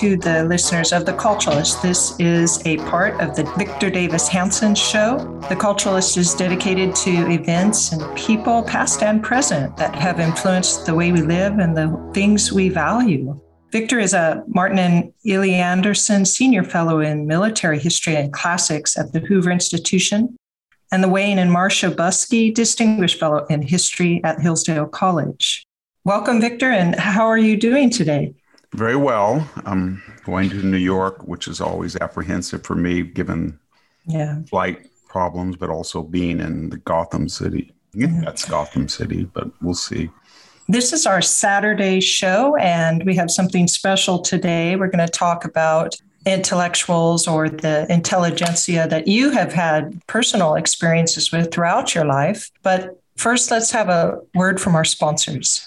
To the listeners of The Culturalist, this is a part of the Victor Davis Hanson show. The Culturalist is dedicated to events and people, past and present, that have influenced the way we live and the things we value. Victor is a Martin and Illy Anderson Senior Fellow in Military History and Classics at the Hoover Institution and the Wayne and Marcia Buskey Distinguished Fellow in History at Hillsdale College. Welcome, Victor, and how are you doing today? Very well. I'm going to New York, which is always apprehensive for me, given flight problems, but also being in the Gotham City. That's Gotham City, but we'll see. This is our Saturday show, and we have something special today. We're going to talk about intellectuals or the intelligentsia that you have had personal experiences with throughout your life. But first, let's have a word from our sponsors.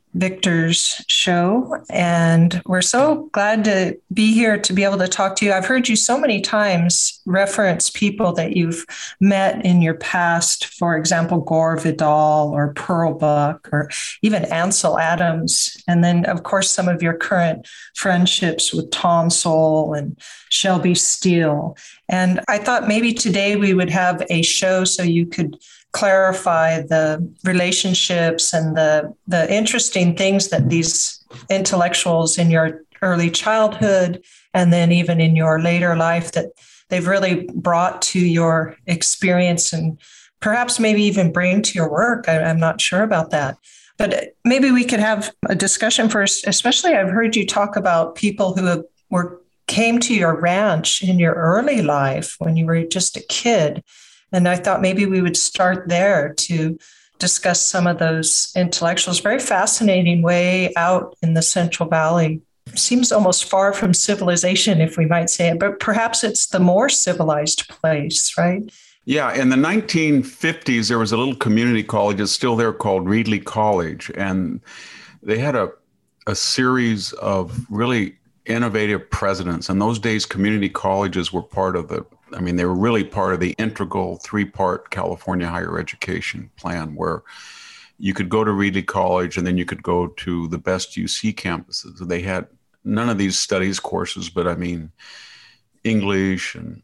Victor's show, and we're so glad to be here to be able to talk to you. I've heard you so many times reference people that you've met in your past, for example, Gore Vidal or Pearl Buck or even Ansel Adams, and then, of course, some of your current friendships with Thomas Sowell and Shelby Steele. And I thought maybe today we would have a show so you could clarify the relationships and the interesting things that these intellectuals in your early childhood and then even in your later life that they've really brought to your experience and perhaps maybe even bring to your work. I'm not sure about that. But maybe we could have a discussion first, especially I've heard you talk about people who came to your ranch in your early life when you were just a kid. And I thought maybe we would start there to discuss some of those intellectuals. Very fascinating way out in the Central Valley. Seems almost far from civilization, if we might say it, but perhaps it's the more civilized place, right? Yeah. In the 1950s, there was a little community college, it's still there, called Reedley College. And they had a series of really innovative presidents. In those days, community colleges were part of they were really part of the integral three-part California higher education plan where you could go to Reedley College and then you could go to the best UC campuses. They had none of these studies courses, but English and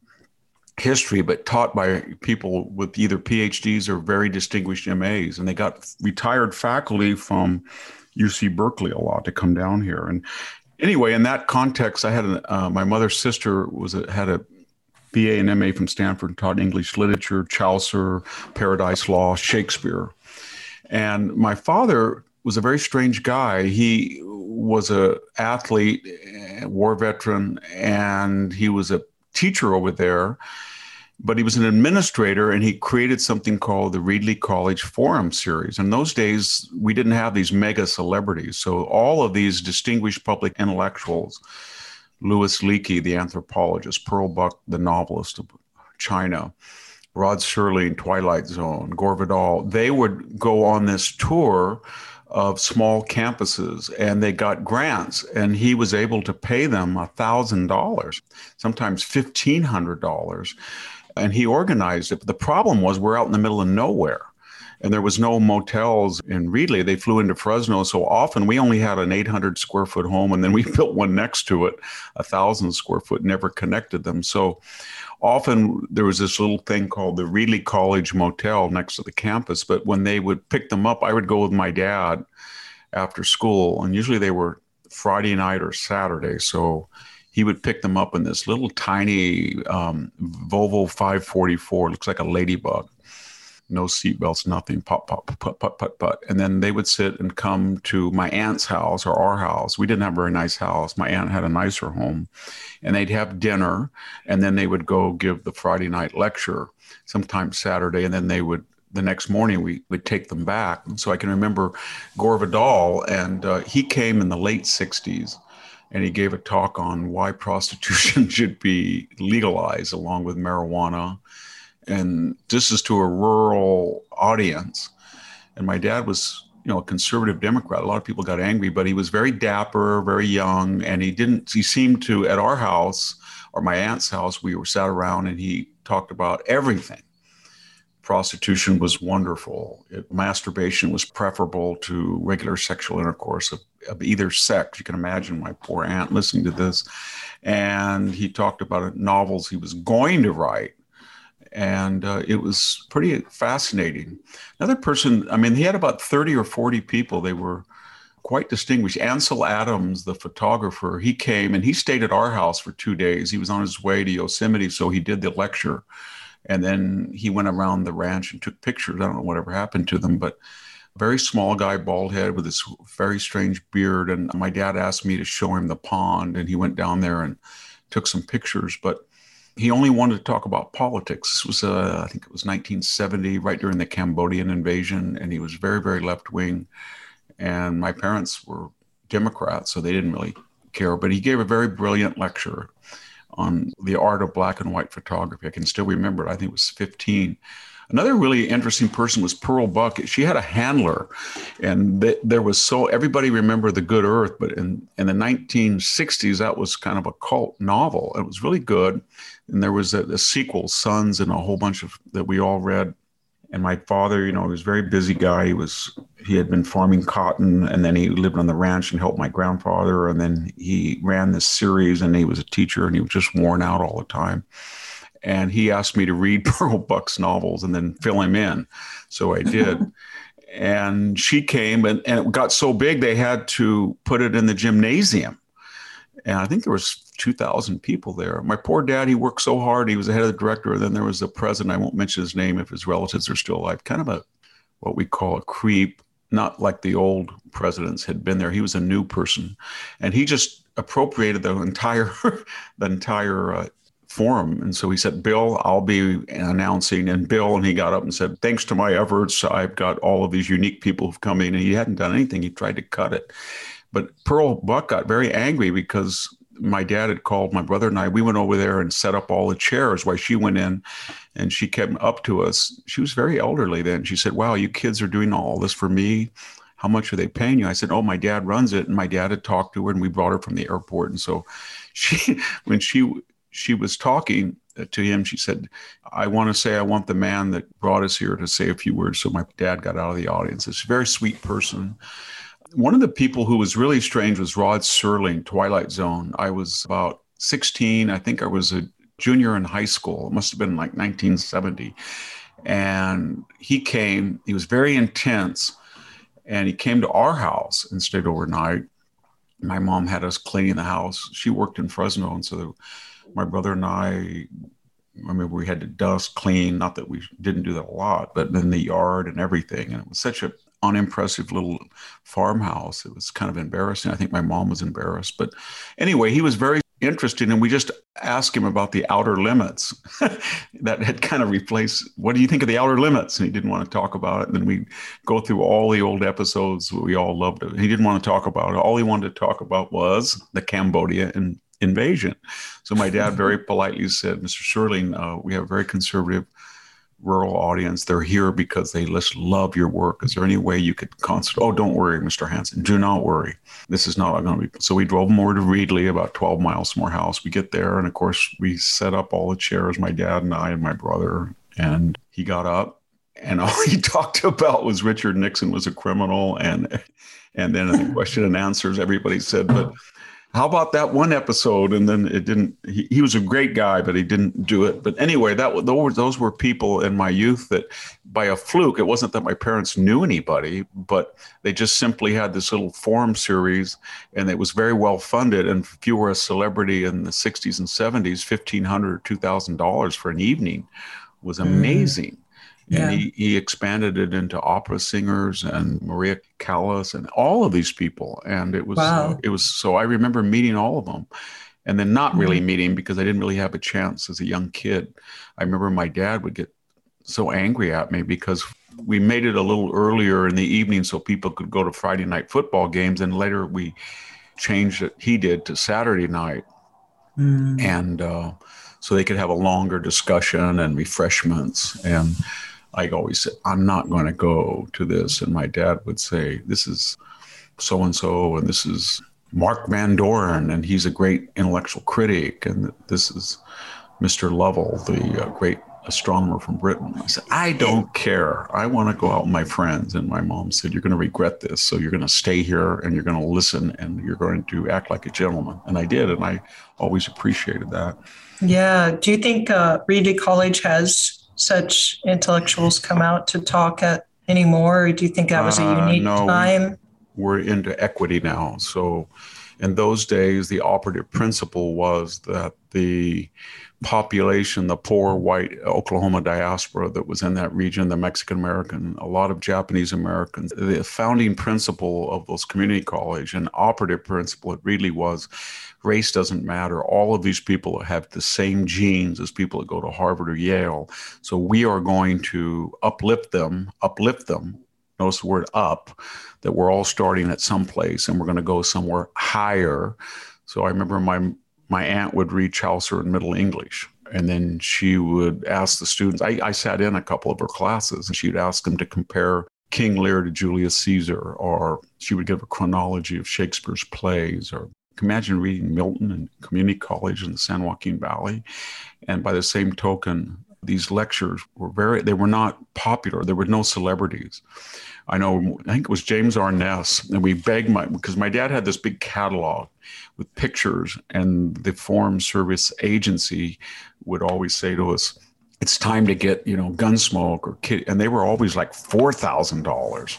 history, but taught by people with either PhDs or very distinguished MAs. And they got retired faculty from UC Berkeley a lot to come down here. And anyway, in that context, I had my mother's sister had a BA and MA from Stanford and taught English literature, Chaucer, Paradise Lost, Shakespeare. And my father was a very strange guy. He was an athlete, war veteran, and he was a teacher over there, but he was an administrator and he created something called the Reedley College Forum Series. In those days, we didn't have these mega celebrities. So all of these distinguished public intellectuals, Louis Leakey, the anthropologist, Pearl Buck, the novelist of China, Rod Serling, Twilight Zone, Gore Vidal, they would go on this tour of small campuses and they got grants and he was able to pay them $1,000, sometimes $1,500. And he organized it. But the problem was we're out in the middle of nowhere. and there was no motels in Reedley. They flew into Fresno so often. We only had an 800 square foot home, and then we built one next to it, 1,000 square foot, never connected them. So often there was this little thing called the Reedley College Motel next to the campus. But when they would pick them up, I would go with my dad after school, and usually they were Friday night or Saturday. So he would pick them up in this little tiny Volvo 544, looks like a ladybug. No seatbelts, nothing, pop, pop, put, put, put, put. And then they would sit and come to my aunt's house or our house. We didn't have a very nice house. My aunt had a nicer home. And they'd have dinner, and then they would go give the Friday night lecture, sometimes Saturday, and then they would, the next morning, we would take them back. And so I can remember Gore Vidal, and he came in the late 60s, and he gave a talk on why prostitution should be legalized along with marijuana. And this is to a rural audience. And my dad was, you know, a conservative Democrat. A lot of people got angry, but he was very dapper, very young. And he seemed to, at our house or my aunt's house, we were sat around and he talked about everything. Prostitution was wonderful. Masturbation was preferable to regular sexual intercourse of either sex. You can imagine my poor aunt listening to this. And he talked about novels he was going to write. And it was pretty fascinating. Another person, I mean, he had about 30 or 40 people. They were quite distinguished. Ansel Adams, the photographer, he came and he stayed at our house for 2 days. He was on his way to Yosemite, so he did the lecture. And then he went around the ranch and took pictures. I don't know whatever happened to them, but a very small guy, bald head with this very strange beard. And my dad asked me to show him the pond, and he went down there and took some pictures. But he only wanted to talk about politics. This was, I think it was 1970, right during the Cambodian invasion. And he was very, very left-wing. And my parents were Democrats, so they didn't really care. But he gave a very brilliant lecture on the art of black and white photography. I can still remember it. I think it was 15. Another really interesting person was Pearl Buck. She had a handler, and there was everybody remembered The Good Earth, but in the 1960s, that was kind of a cult novel. It was really good. And there was a sequel, Sons, and a whole bunch of that we all read. And my father, you know, he was a very busy guy. He had been farming cotton, and then he lived on the ranch and helped my grandfather. And then he ran this series, and he was a teacher, and he was just worn out all the time. And he asked me to read Pearl Buck's novels and then fill him in. So I did. And she came, and it got so big they had to put it in the gymnasium. And I think there was 2,000 people there. My poor dad, he worked so hard. He was the head of the director. And then there was the president. I won't mention his name if his relatives are still alive. Kind of what we call a creep. Not like the old presidents had been there. He was a new person. And he just appropriated the entire forum. And so he said, Bill, I'll be announcing. And Bill, and he got up and said, thanks to my efforts, I've got all of these unique people who've come in. And he hadn't done anything. He tried to cut it. But Pearl Buck got very angry because my dad had called my brother and I. We went over there and set up all the chairs while she went in, and she came up to us. She was very elderly then. She said, wow, you kids are doing all this for me. How much are they paying you? I said, oh, my dad runs it. And my dad had talked to her, and we brought her from the airport. And so when she was talking to him, she said, I want the man that brought us here to say a few words. So my dad got out of the audience. It's a very sweet person. One of the people who was really strange was Rod Serling, Twilight Zone. I was about 16. I think I was a junior in high school. It must have been like 1970. And he came. He was very intense. And he came to our house and stayed overnight. My mom had us cleaning the house. She worked in Fresno. And so my brother and I mean, we had to dust, clean. Not that we didn't do that a lot, but then the yard and everything. And it was such a unimpressive little farmhouse. It was kind of embarrassing. I think my mom was embarrassed. But anyway, he was very interested. And we just asked him about the outer limits that had kind of replaced, what do you think of the outer limits? And he didn't want to talk about it. And then we go through all the old episodes. We all loved it. He didn't want to talk about it. All he wanted to talk about was the Cambodia and invasion. So my dad very politely said, Mr. Serling, we have a very conservative rural audience. They're here because they just love your work. Is there any way you could Oh, don't worry, Mr. Hanson. Do not worry. This is not going to be. So we drove them over to Reedley, about 12 miles from our house. We get there, and of course, we set up all the chairs, my dad and I and my brother. And he got up And all he talked about was Richard Nixon was a criminal. And then in the question and answers, everybody said, but how about that one episode? And then it didn't, he was a great guy, but he didn't do it. But anyway, that those were people in my youth that by a fluke, it wasn't that my parents knew anybody, but they just simply had this little forum series and it was very well funded. And if you were a celebrity in the 60s and 70s, $1,500 or $2,000 for an evening was amazing. And he expanded it into opera singers and Maria Callas and all of these people. And it was, it was, so I remember meeting all of them and then not really meeting because I didn't really have a chance as a young kid. I remember my dad would get so angry at me because we made it a little earlier in the evening so people could go to Friday night football games. And later we changed it, he did, to Saturday night. And so they could have a longer discussion and refreshments. And I always said, I'm not going to go to this. And my dad would say, this is so-and-so, and this is Mark Van Doren, and he's a great intellectual critic. And this is Mr. Lovell, the great astronomer from Britain. I said, I don't care. I want to go out with my friends. And my mom said, you're going to regret this. So you're going to stay here and you're going to listen and you're going to act like a gentleman. And I did. And I always appreciated that. Yeah. Do you think Reedley College has such intellectuals come out to talk at anymore? Or do you think that was a unique time? We're into equity now. So in those days, the operative principle was that the population, the poor white Oklahoma diaspora that was in that region, the Mexican-American, a lot of Japanese-Americans, the founding principle of those community college and operative principle, it really was race doesn't matter. All of these people have the same genes as people that go to Harvard or Yale. So we are going to uplift them. Notice the word up, that we're all starting at some place and we're going to go somewhere higher. So I remember my aunt would read Chaucer in Middle English, and then she would ask the students, I sat in a couple of her classes, and she would ask them to compare King Lear to Julius Caesar, or she would give a chronology of Shakespeare's plays, or imagine reading Milton in community college in the San Joaquin Valley. And by the same token, these lectures were they were not popular. There were no celebrities. I think it was James Arness, and we begged because my dad had this big catalog with pictures, and the Foreign Service Agency would always say to us, it's time to get, Gunsmoke or Kid. And they were always like $4,000.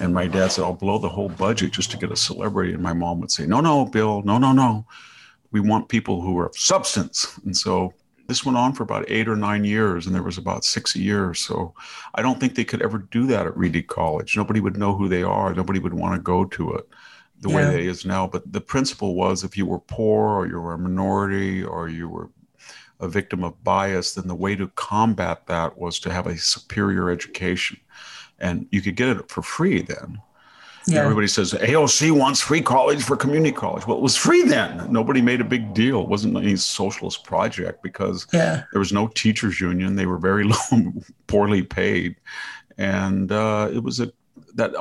And my dad said, I'll blow the whole budget just to get a celebrity. And my mom would say, no, Bill, no. We want people who are of substance. And so this went on for about 8 or 9 years, and there was about 6 years. So I don't think they could ever do that at Reedley College. Nobody would know who they are. Nobody would want to go to it the way that it is now. But the principle was if you were poor or you were a minority or you were a victim of bias, then the way to combat that was to have a superior education. And you could get it for free then. Yeah. Everybody says, AOC wants free college for community college. Well, it was free then. Nobody made a big deal. It wasn't any socialist project because there was no teachers union. They were very low, poorly paid. And it was that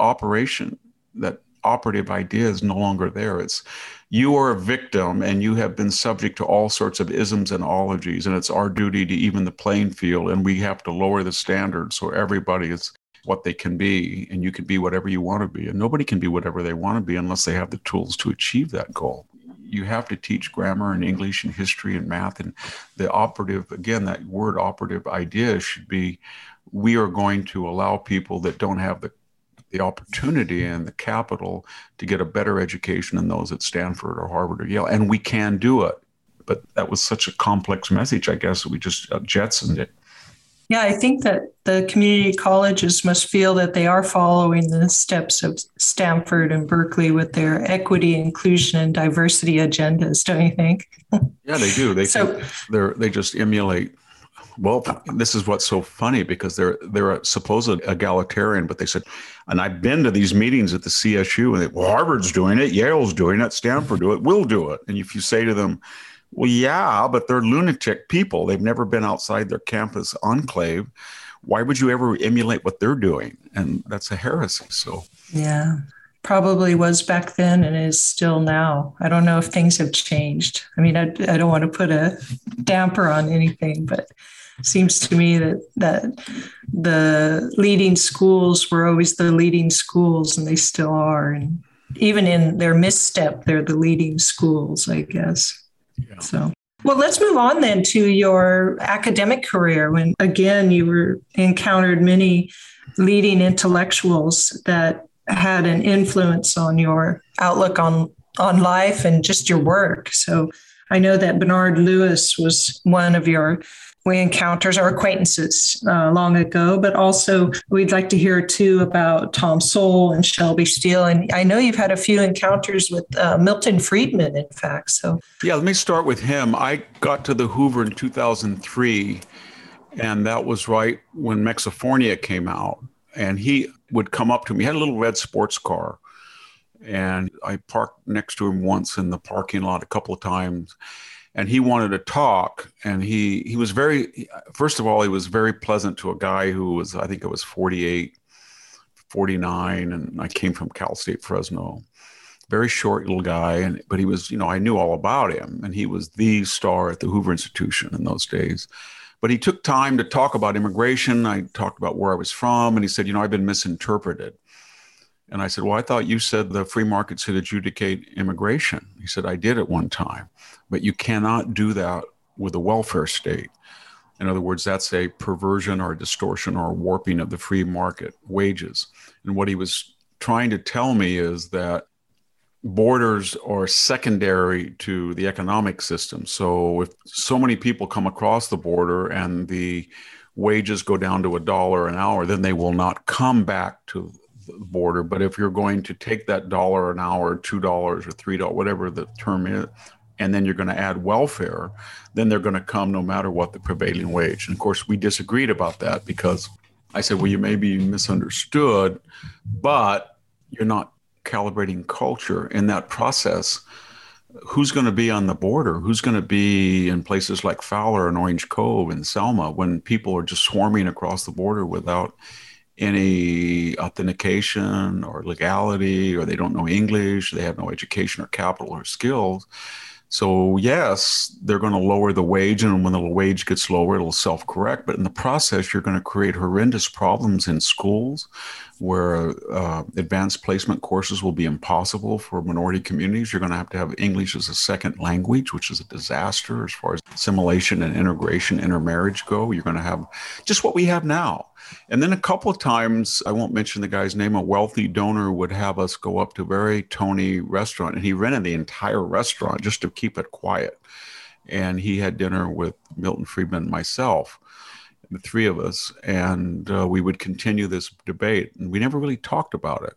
operative idea is no longer there. It's you are a victim and you have been subject to all sorts of isms and ologies. And it's our duty to even the playing field. And we have to lower the standards so everybody is what they can be, and you can be whatever you want to be. And nobody can be whatever they want to be unless they have the tools to achieve that goal. You have to teach grammar and English and history and math. And the operative, again, that word operative idea should be, we are going to allow people that don't have the opportunity and the capital to get a better education than those at Stanford or Harvard or Yale. And we can do it. But that was such a complex message, I guess, that we just jetsoned it. Yeah, I think that the community colleges must feel that they are following the steps of Stanford and Berkeley with their equity, inclusion, and diversity agendas, don't you think? Yeah, they do. They just emulate. Well, this is what's so funny because they're supposedly egalitarian, but they said, and I've been to these meetings at the CSU, and Harvard's doing it, Yale's doing it, Stanford do it, we'll do it. And if you say to them, well, yeah, but they're lunatic people. They've never been outside their campus enclave. Why would you ever emulate what they're doing? And that's a heresy. So, yeah. probably was back then and is still now. I don't know if things have changed. I mean, I don't want to put a damper on anything, but it seems to me that the leading schools were always the leading schools, and they still are. And even in their misstep, they're the leading schools, I guess. Yeah. So, well, let's move on then to your academic career, when, again, you encountered many leading intellectuals that had an influence on your outlook on life and just your work. So I know that Bernard Lewis was one of your encounters or acquaintances long ago, but also we'd like to hear too about Tom Sowell and Shelby Steele. And I know you've had a few encounters with Milton Friedman, in fact. So yeah, let me start with him. I got to the Hoover in 2003, and that was right when Mexaphonia came out. And he would come up to me. He had a little red sports car, and I parked next to him once in the parking lot a couple of times. And he wanted to talk, and he was very, first of all, he was very pleasant to a guy who was, I think it was 48, 49, and I came from Cal State Fresno. Very short little guy, but he was, I knew all about him, and he was the star at the Hoover Institution in those days. But he took time to talk about immigration. I talked about where I was from, and he said, I've been misinterpreted. And I said, well, I thought you said the free market should adjudicate immigration. He said, I did at one time, but you cannot do that with a welfare state. In other words, that's a perversion or a distortion or a warping of the free market wages. And what he was trying to tell me is that borders are secondary to the economic system. So if so many people come across the border and the wages go down to $1 an hour, then they will not come back to border. But if you're going to take that $1 an hour, $2 or $3, whatever the term is, and then you're going to add welfare, then they're going to come no matter what the prevailing wage. And of course, we disagreed about that, because I said, well, you may be misunderstood, but you're not calibrating culture in that process. Who's going to be on the border? Who's going to be in places like Fowler and Orange Cove and Selma when people are just swarming across the border without any authentication or legality, or they don't know English, they have no education or capital or skills. So yes, they're going to lower the wage, and when the wage gets lower, it'll self-correct. But in the process, you're going to create horrendous problems in schools where advanced placement courses will be impossible for minority communities. You're going to have English as a second language, which is a disaster as far as assimilation and integration, intermarriage go. You're going to have just what we have now. And then a couple of times, I won't mention the guy's name, a wealthy donor would have us go up to a very tony restaurant, and he rented the entire restaurant just to keep it quiet. And he had dinner with Milton Friedman and myself, the three of us, and we would continue this debate. And we never really talked about it.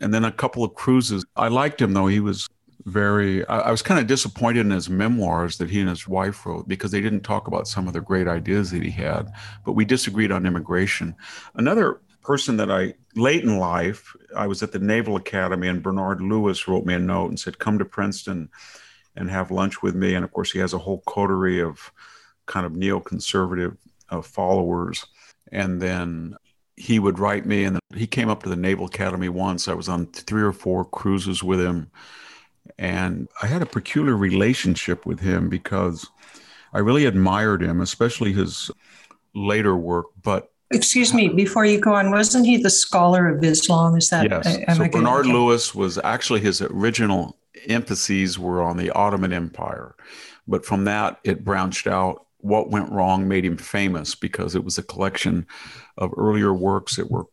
And then a couple of cruises. I liked him, though. He was very, I was kind of disappointed in his memoirs that he and his wife wrote, because they didn't talk about some of the great ideas that he had, but we disagreed on immigration. Another person that late in life, I was at the Naval Academy, and Bernard Lewis wrote me a note and said, come to Princeton and have lunch with me. And of course, he has a whole coterie of kind of neoconservative followers. And then he would write me, and he came up to the Naval Academy once. I was on 3 or 4 cruises with him. And I had a peculiar relationship with him because I really admired him, especially his later work. But excuse me, before you go on, wasn't he the scholar of Islam? Is that yes? So Bernard Lewis was actually, his original emphases were on the Ottoman Empire, but from that it branched out. What Went Wrong made him famous because it was a collection of earlier works that were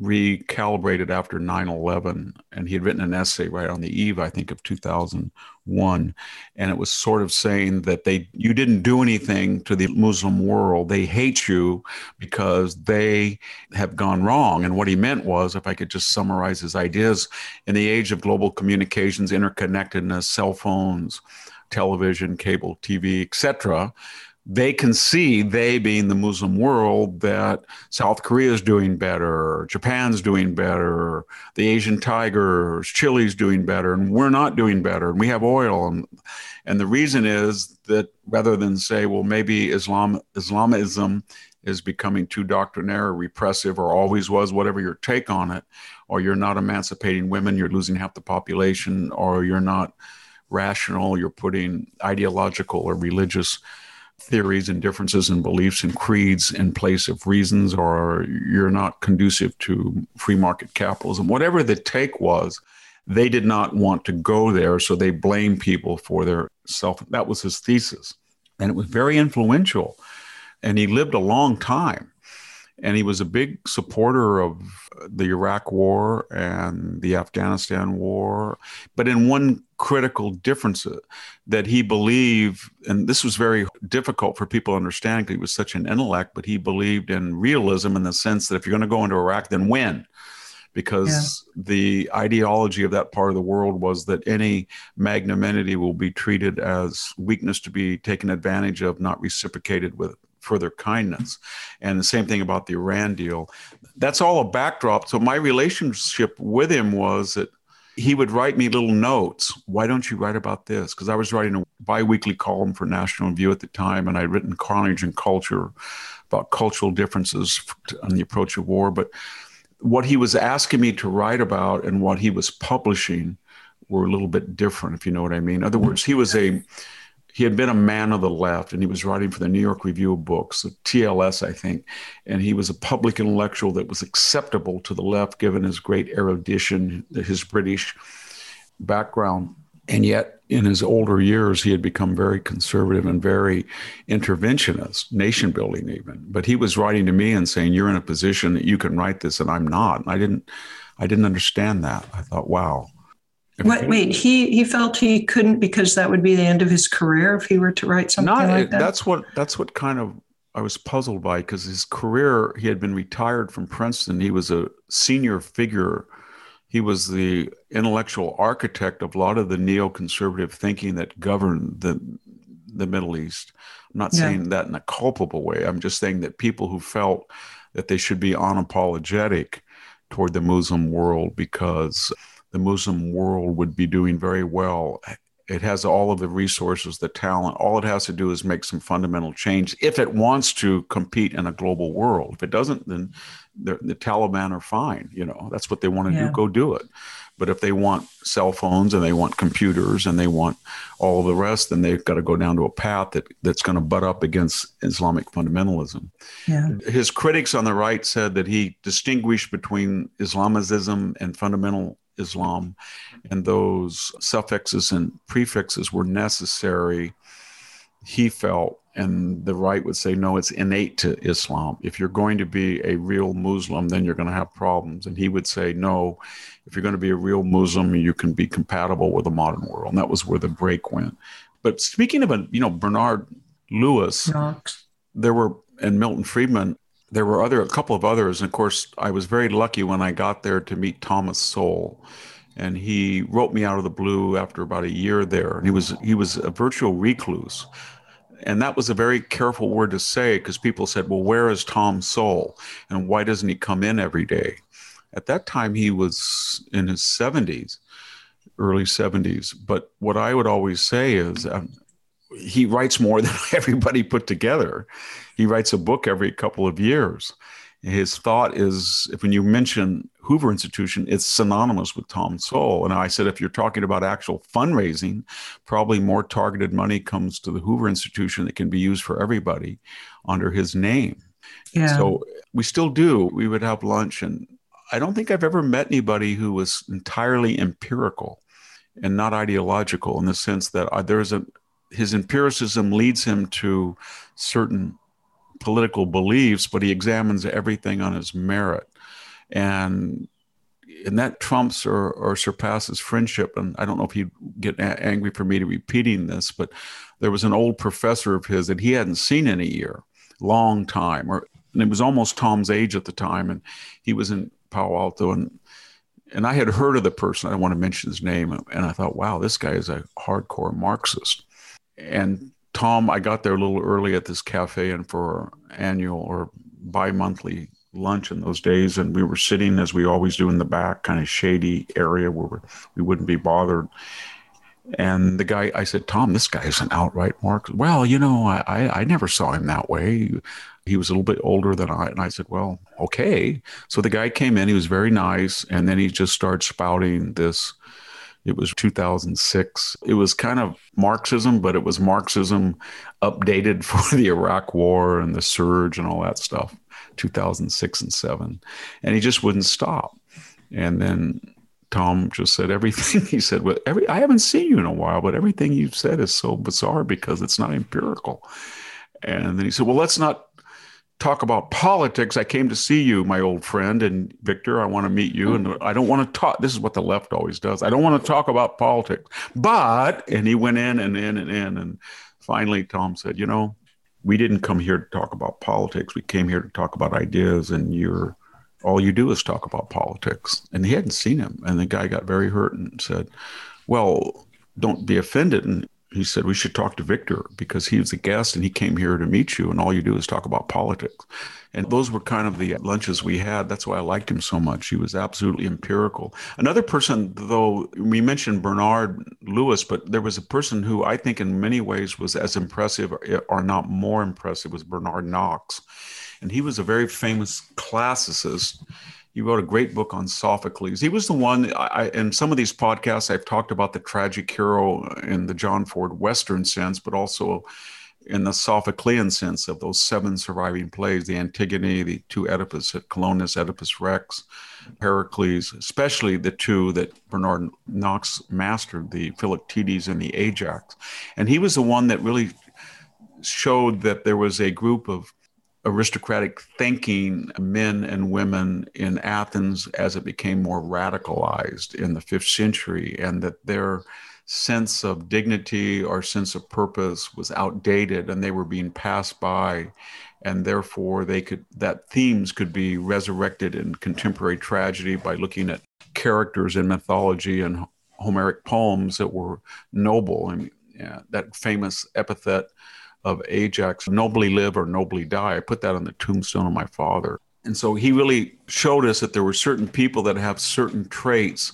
recalibrated after 9/11, and he had written an essay right on the eve, I think, of 2001, and it was sort of saying that you didn't do anything to the Muslim world. They hate you because they have gone wrong. And what he meant was, if I could just summarize his ideas, in the age of global communications, interconnectedness, cell phones, television, cable TV, etc., they can see, they being the Muslim world, that South Korea is doing better, Japan's doing better, the Asian tigers, Chile's doing better, and we're not doing better, and we have oil. And the reason is that rather than say, well, maybe Islamism is becoming too doctrinaire or repressive or always was, whatever your take on it, or you're not emancipating women, you're losing half the population, or you're not rational, you're putting ideological or religious theories and differences in beliefs and creeds in place of reasons, or you're not conducive to free market capitalism. Whatever the take was, they did not want to go there, so they blamed people for their self. That was his thesis. And it was very influential. And he lived a long time. And he was a big supporter of the Iraq War and the Afghanistan War. But in one critical difference that he believed, and this was very difficult for people to understand because he was such an intellect, but he believed in realism in the sense that if you're going to go into Iraq, then win. Because the ideology of that part of the world was that any magnanimity will be treated as weakness to be taken advantage of, not reciprocated with further kindness. And the same thing about the Iran deal. That's all a backdrop. So my relationship with him was that he would write me little notes. Why don't you write about this? Because I was writing a biweekly column for National Review at the time, and I'd written Carnage and Culture about cultural differences on the approach of war. But what he was asking me to write about and what he was publishing were a little bit different, if you know what I mean. In other words, he had been a man of the left, and he was writing for the New York Review of Books, TLS, I think. And he was a public intellectual that was acceptable to the left, given his great erudition, his British background. And yet, in his older years, he had become very conservative and very interventionist, nation-building even. But he was writing to me and saying, you're in a position that you can write this, and I'm not. And I didn't understand that. I thought, wow. Wait, he felt he couldn't because that would be the end of his career if he were to write something like that? That's what kind of I was puzzled by, because his career, he had been retired from Princeton. He was a senior figure. He was the intellectual architect of a lot of the neoconservative thinking that governed the Middle East. I'm not saying that in a culpable way. I'm just saying that people who felt that they should be unapologetic toward the Muslim world because the Muslim world would be doing very well. It has all of the resources, the talent. All it has to do is make some fundamental change if it wants to compete in a global world. If it doesn't, then the Taliban are fine. You know, that's what they want to do. Go do it. But if they want cell phones and they want computers and they want all the rest, then they've got to go down to a path that's going to butt up against Islamic fundamentalism. Yeah. His critics on the right said that he distinguished between Islamicism and fundamental Islam, and those suffixes and prefixes were necessary, he felt, and the right would say, no, it's innate to Islam. If you're going to be a real Muslim, then you're going to have problems. And he would say, no, if you're going to be a real Muslim, you can be compatible with the modern world. And that was where the break went. But speaking of, Bernard Lewis, Knox. And Milton Friedman, there were a couple of others. And of course, I was very lucky when I got there to meet Thomas Sowell. And he wrote me out of the blue after about a year there. And he was a virtual recluse. And that was a very careful word to say, because people said, well, where is Tom Sowell? And why doesn't he come in every day? At that time, he was in his 70s, early 70s. But what I would always say is, he writes more than everybody put together. He writes a book every couple of years. His thought is, when you mention Hoover Institution, it's synonymous with Tom Sowell. And I said, if you're talking about actual fundraising, probably more targeted money comes to the Hoover Institution that can be used for everybody under his name. Yeah. So we still do. We would have lunch. And I don't think I've ever met anybody who was entirely empirical and not ideological, in the sense that his empiricism leads him to certain political beliefs, but he examines everything on his merit. And that trumps or surpasses friendship. And I don't know if he'd get angry for me to repeating this, but there was an old professor of his that he hadn't seen in a year, long time. And it was almost Tom's age at the time. And he was in Palo Alto, and I had heard of the person. I don't want to mention his name. And I thought, wow, this guy is a hardcore Marxist. And Tom, I got there a little early at this cafe and for annual or bi-monthly lunch in those days. And we were sitting, as we always do, in the back, kind of shady area where we wouldn't be bothered. And the guy, I said, Tom, this guy is an outright Marxist. Well, you know, I never saw him that way. He was a little bit older than I. And I said, well, okay. So the guy came in, he was very nice. And then he just started spouting this. It was 2006. It was kind of Marxism, but it was Marxism updated for the Iraq War and the surge and all that stuff, 2006 and 2007. And he just wouldn't stop. And then Tom just said everything he said. Well, I haven't seen you in a while, but everything you've said is so bizarre because it's not empirical. And then he said, well, let's not talk about politics. I came to see you, my old friend, and Victor, I want to meet you. And I don't want to talk. This is what the left always does. I don't want to talk about politics. But, and he went in. And finally, Tom said, you know, we didn't come here to talk about politics. We came here to talk about ideas, and you're all you do is talk about politics. And he hadn't seen him. And the guy got very hurt and said, well, don't be offended. And he said, we should talk to Victor because he was a guest and he came here to meet you. And all you do is talk about politics. And those were kind of the lunches we had. That's why I liked him so much. He was absolutely empirical. Another person, though, we mentioned Bernard Lewis, but there was a person who I think in many ways was as impressive or not more impressive was Bernard Knox. And he was a very famous classicist. He wrote a great book on Sophocles. He was the one, in some of these podcasts, I've talked about the tragic hero in the John Ford Western sense, but also in the Sophoclean sense of those 7 surviving plays, the Antigone, the 2 Oedipus at Colonus, Oedipus Rex, Pericles, especially the 2 that Bernard Knox mastered, the Philoctetes and the Ajax. And he was the one that really showed that there was a group of aristocratic thinking men and women in Athens as it became more radicalized in the 5th century, and that their sense of dignity or sense of purpose was outdated and they were being passed by, and therefore that themes could be resurrected in contemporary tragedy by looking at characters in mythology and Homeric poems that were noble. I mean, yeah, that famous epithet of Ajax, nobly live or nobly die. I put that on the tombstone of my father. And so he really showed us that there were certain people that have certain traits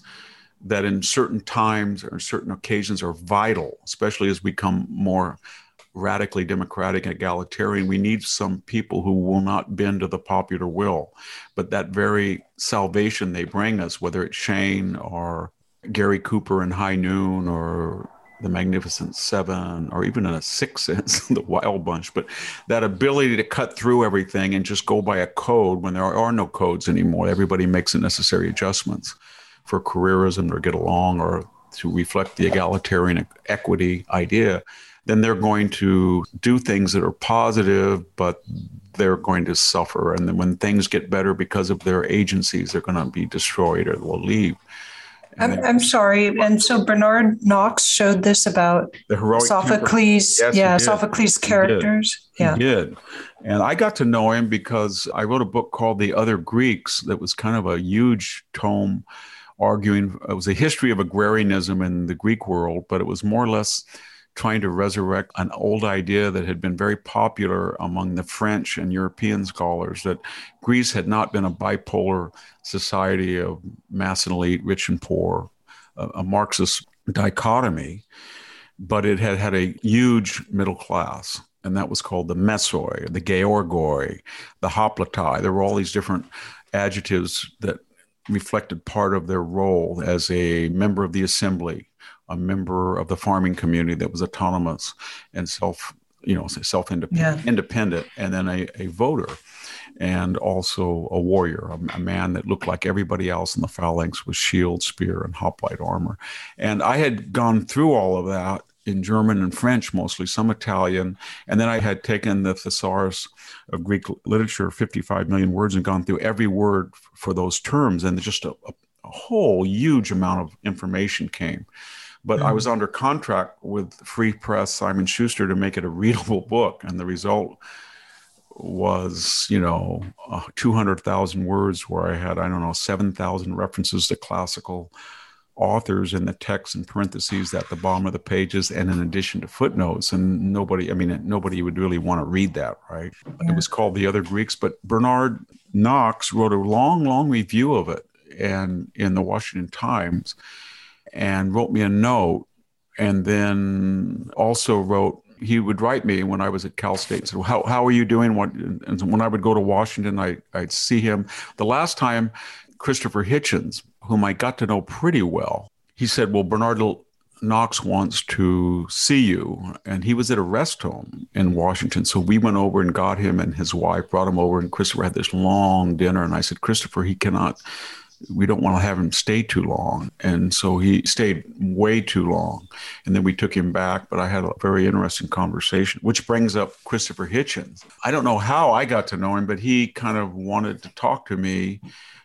that in certain times or certain occasions are vital, especially as we become more radically democratic and egalitarian. We need some people who will not bend to the popular will, but that very salvation they bring us, whether it's Shane or Gary Cooper in High Noon or the Magnificent Seven, or even in a Sixth Sense, the Wild Bunch, but that ability to cut through everything and just go by a code when there are no codes anymore. Everybody makes the necessary adjustments for careerism or get along or to reflect the egalitarian equity idea. Then they're going to do things that are positive, but they're going to suffer. And then when things get better because of their agencies, they're going to be destroyed or they'll leave. I'm sorry. And so Bernard Knox showed this about the heroic Sophocles. Yes, yeah, Sophocles characters. He did. Yeah. He did. And I got to know him because I wrote a book called The Other Greeks that was kind of a huge tome arguing. It was a history of agrarianism in the Greek world, but it was more or less trying to resurrect an old idea that had been very popular among the French and European scholars, that Greece had not been a bipolar society of mass and elite, rich and poor, a Marxist dichotomy, but it had had a huge middle class. And that was called the mesoi, the georgoi, the hoplitai. There were all these different adjectives that reflected part of their role as a member of the assembly, a member of the farming community that was autonomous and self-independent, independent, and then a voter, and also a warrior, a man that looked like everybody else in the phalanx with shield, spear, and hoplite armor. And I had gone through all of that in German and French, mostly, some Italian. And then I had taken the thesaurus of Greek literature, 55 million words, and gone through every word for those terms. And just a whole huge amount of information came. But I was under contract with Free Press, Simon Schuster, to make it a readable book. And the result was, 200,000 words where I had, 7,000 references to classical authors in the text in parentheses at the bottom of the pages and in addition to footnotes. And nobody would really want to read that, right? Yeah. It was called The Other Greeks, but Bernard Knox wrote a long, long review of it and in the Washington Times, and wrote me a note and then also wrote, he would write me when I was at Cal State and said, well, how are you doing? And when I would go to Washington, I'd see him. The last time, Christopher Hitchens, whom I got to know pretty well, he said, well, Bernard Knox wants to see you. And he was at a rest home in Washington. So we went over and got him and his wife, brought him over, and Christopher had this long dinner. And I said, Christopher, we don't want to have him stay too long. And so he stayed way too long. And then we took him back, but I had a very interesting conversation, which brings up Christopher Hitchens. I don't know how I got to know him, but he kind of wanted to talk to me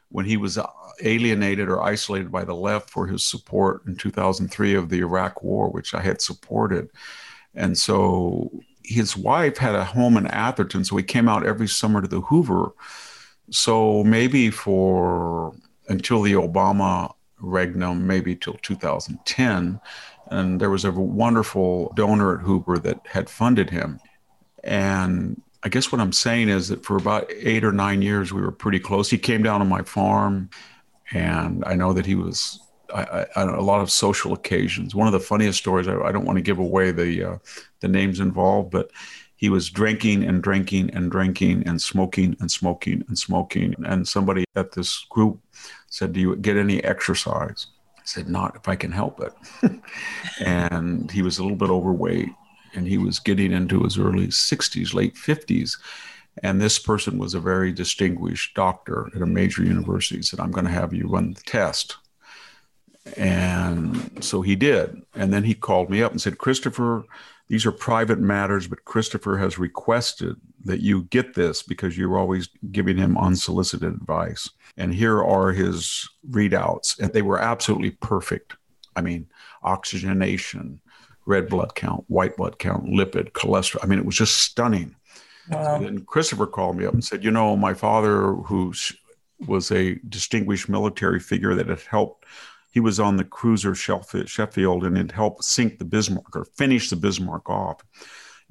when he was alienated or isolated by the left for his support in 2003 of the Iraq War, which I had supported. And so his wife had a home in Atherton, so he came out every summer to the Hoover. So maybe until the Obama regnum, maybe till 2010. And there was a wonderful donor at Hoover that had funded him. And I guess what I'm saying is that for about 8 or 9 years, we were pretty close. He came down on my farm, and I know that he was on a lot of social occasions. One of the funniest stories, I don't want to give away the names involved, but he was drinking and drinking and drinking and smoking and smoking and smoking. And somebody at this group said, do you get any exercise? I said, not if I can help it. And he was a little bit overweight, and he was getting into his early 60s, late 50s. And this person was a very distinguished doctor at a major university. He said, I'm going to have you run the test. And so he did. And then he called me up and said, Christopher, these are private matters, but Christopher has requested that you get this because you're always giving him unsolicited advice. And here are his readouts. And they were absolutely perfect. I mean, oxygenation, red blood count, white blood count, lipid, cholesterol. I mean, it was just stunning. Wow. And then Christopher called me up and said, you know, my father, who was a distinguished military figure that had helped, he was on the cruiser Sheffield, and it helped sink the Bismarck or finish the Bismarck off.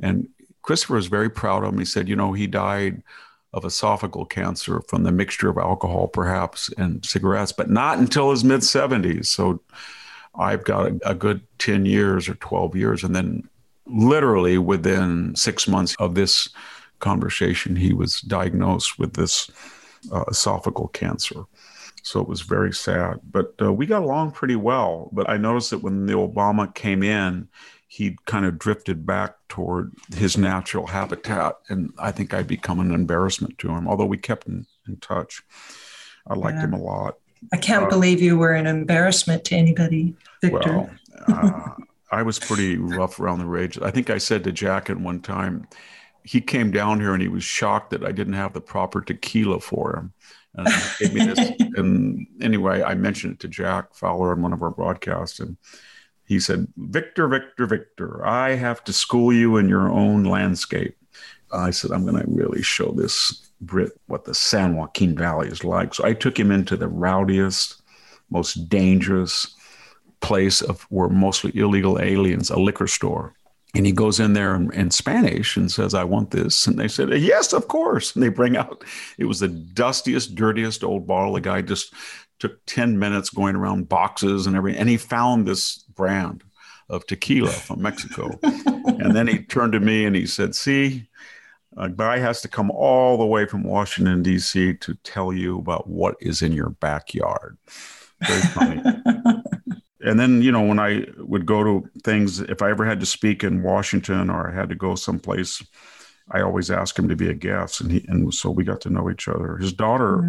And Christopher was very proud of him. He said, you know, he died of esophageal cancer from the mixture of alcohol, perhaps, and cigarettes, but not until his mid-70s. So I've got a good 10 years or 12 years. And then literally within 6 months of this conversation, he was diagnosed with this esophageal cancer. So it was very sad, but we got along pretty well. But I noticed that when the Obama came in, he kind of drifted back toward his natural habitat. And I think I'd become an embarrassment to him, although we kept in touch. I liked him a lot. I can't believe you were an embarrassment to anybody, Victor. Well, I was pretty rough around the edges. I think I said to Jack at one time, he came down here and he was shocked that I didn't have the proper tequila for him. And he gave me this. And anyway, I mentioned it to Jack Fowler on one of our broadcasts, and he said, Victor, I have to school you in your own landscape. I said, I'm going to really show this Brit what the San Joaquin Valley is like. So I took him into the rowdiest, most dangerous place where mostly illegal aliens, a liquor store. And he goes in there in Spanish and says, I want this. And they said, yes, of course. And they bring out, it was the dustiest, dirtiest old bottle. The guy just took 10 minutes going around boxes and everything. And he found this brand of tequila from Mexico. And then he turned to me and he said, see, a guy has to come all the way from Washington, D.C. to tell you about what is in your backyard. Very funny. And then, you know, when I would go to things, if I ever had to speak in Washington or I had to go someplace, I always asked him to be a guest. And so we got to know each other. His daughter,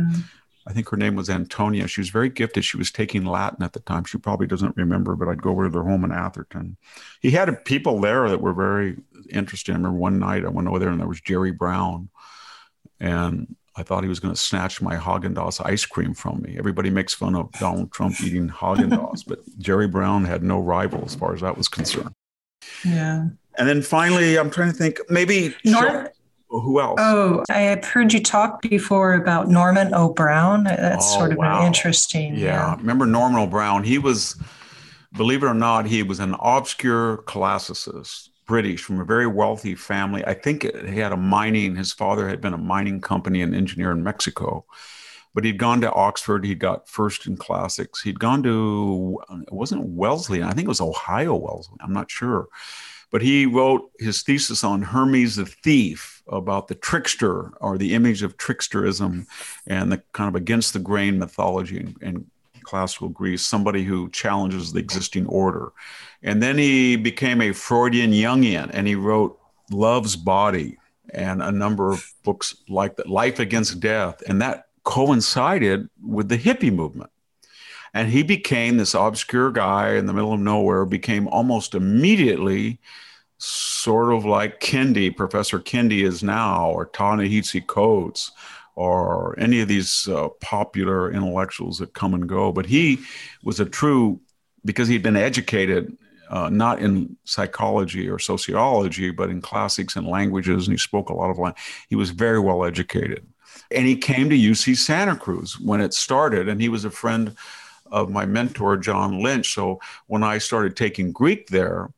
I think her name was Antonia. She was very gifted. She was taking Latin at the time. She probably doesn't remember, but I'd go over to their home in Atherton. He had people there that were very interested. I remember one night I went over there and there was Jerry Brown. And I thought he was going to snatch my Häagen-Dazs ice cream from me. Everybody makes fun of Donald Trump eating Häagen-Dazs, but Jerry Brown had no rival as far as that was concerned. Yeah. And then finally, I'm trying to think, maybe who else? Oh, I have heard you talk before about Norman O. Brown. That's an interesting. Yeah. Remember Norman O. Brown? He was, believe it or not, he was an obscure classicist. British, from a very wealthy family. I think he had his father had been a mining company and engineer in Mexico. But he'd gone to Oxford. He got first in classics. He'd gone to, it wasn't Wellesley. I think it was Ohio Wellesley. I'm not sure. But he wrote his thesis on Hermes the Thief, about the trickster or the image of tricksterism and the kind of against the grain mythology in classical Greece, somebody who challenges the existing order. And then he became a Freudian Jungian, and he wrote Love's Body and a number of books like that, Life Against Death. And that coincided with the hippie movement. And he became this obscure guy in the middle of nowhere, became almost immediately sort of like Kendi, Professor Kendi is now, or Ta-Nehisi Coates, or any of these popular intellectuals that come and go. But he was a true, because he'd been educated not in psychology or sociology, but in classics and languages, and he spoke a lot of language. He was very well educated. And he came to UC Santa Cruz when it started, and he was a friend of my mentor, John Lynch. So when I started taking Greek there,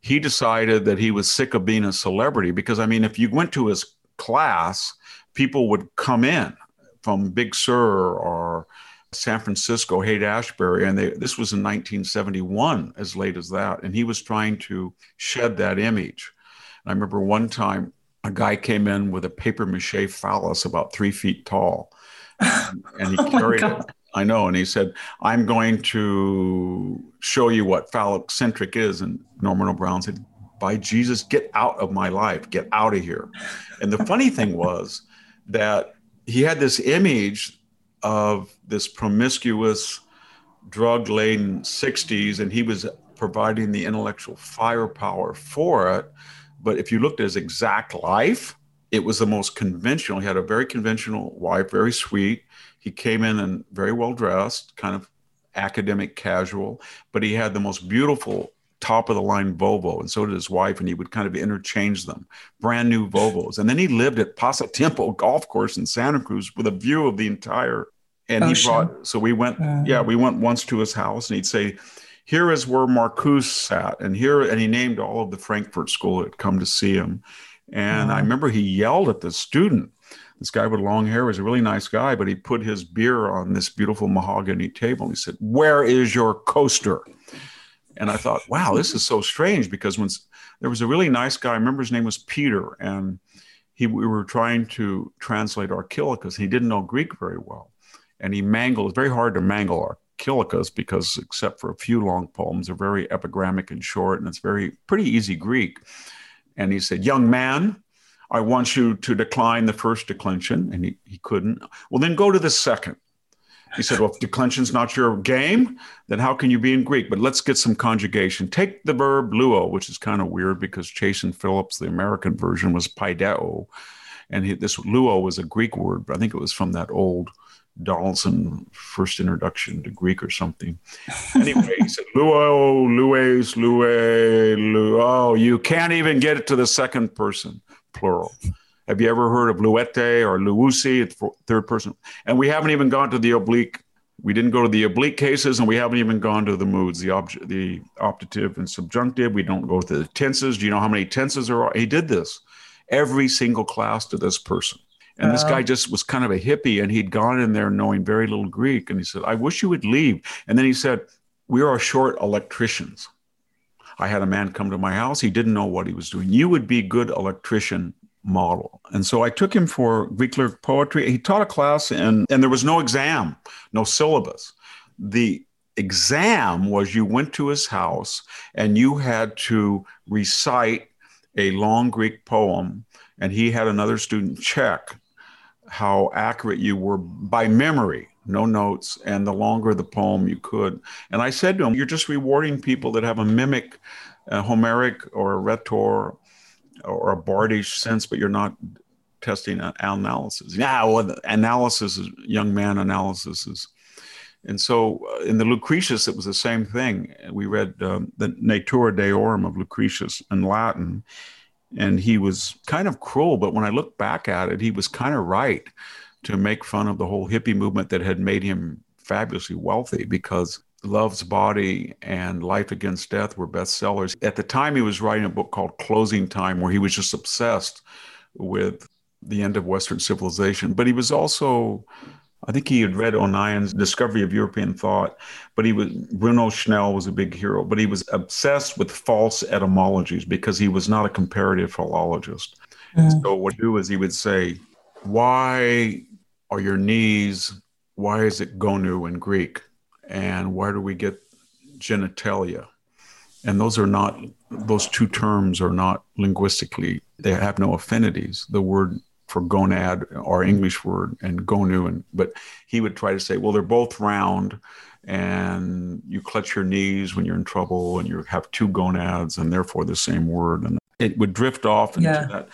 he decided that he was sick of being a celebrity, because, I mean, if you went to his class, people would come in from Big Sur or San Francisco, Haight-Ashbury, and this was in 1971, as late as that, and he was trying to shed that image. And I remember one time, a guy came in with a papier-mâché phallus about 3 feet tall, and he carried it. I know, and he said, "I'm going to show you what phallocentric is." And Norman O. Brown said, "By Jesus, get out of my life, get out of here." And the funny thing was that he had this image of this promiscuous, drug-laden 60s, and he was providing the intellectual firepower for it. But if you looked at his exact life, it was the most conventional. He had a very conventional wife, very sweet. He came in and very well dressed, kind of academic casual, but he had the most beautiful top of the line Volvo. And so did his wife. And he would kind of interchange them, brand new Volvos. And then he lived at Paso Temple Golf Course in Santa Cruz with a view of the entire, and ocean. He brought, so we went, we went once to his house, and he'd say, "Here is where Marcuse sat," and here, and he named all of the Frankfurt school that had come to see him. And I remember he yelled at the student. This guy with long hair was a really nice guy, but he put his beer on this beautiful mahogany table. He said, "Where is your coaster?" And I thought, wow, this is so strange, because when there was a really nice guy, I remember his name was Peter, and we were trying to translate Archilochus. He didn't know Greek very well, and he mangled. It's very hard to mangle Archilochus, because except for a few long poems, they're very epigrammic and short, and it's pretty easy Greek. And he said, "Young man, I want you to decline the first declension." And he couldn't. "Well, then go to the second." He said, "Well, if declension's not your game, then how can you be in Greek? But let's get some conjugation. Take the verb luo," which is kind of weird, because Chase and Phillips, the American version, was paideo. And this luo was a Greek word, but I think it was from that old Donaldson first introduction to Greek or something. Anyway, he said, "Luo, lues, lue, luo. You can't even get it to the second person, plural. Have you ever heard of luete or luusi, third person? And we haven't even gone to the oblique. We didn't go to the oblique cases, and we haven't even gone to the moods, the optative and subjunctive. We don't go to the tenses. Do you know how many tenses are?" He did this every single class to this person. And this guy just was kind of a hippie, and he'd gone in there knowing very little Greek. And he said, "I wish you would leave." And then he said, "We are short electricians. I had a man come to my house. He didn't know what he was doing. You would be good electrician model." And so I took him for Greek lyric poetry. He taught a class, and there was no exam, no syllabus. The exam was you went to his house, and you had to recite a long Greek poem, and he had another student check how accurate you were by memory, no notes, and the longer the poem you could. And I said to him, "You're just rewarding people that have a mimic, a Homeric or a rhetor or a bardish sense, but you're not testing analysis." "Yeah, well, analysis is, young man, analysis is." And so in the Lucretius, it was the same thing. We read the Natura Deorum of Lucretius in Latin, and he was kind of cruel, but when I look back at it, he was kind of right to make fun of the whole hippie movement that had made him fabulously wealthy, because Love's Body and Life Against Death were bestsellers. At the time, he was writing a book called Closing Time, where he was just obsessed with the end of Western civilization. But he was also, I think he had read Onion's Discovery of European Thought, but Bruno Schnell was a big hero, but he was obsessed with false etymologies because he was not a comparative philologist. So what he would do is he would say, why are your knees, why is it gonu in Greek? And where do we get genitalia? And those two terms are not linguistically, they have no affinities. The word for gonad, our English word, and gonu, but he would try to say, well, they're both round, and you clutch your knees when you're in trouble, and you have two gonads, and therefore the same word. And it would drift off into that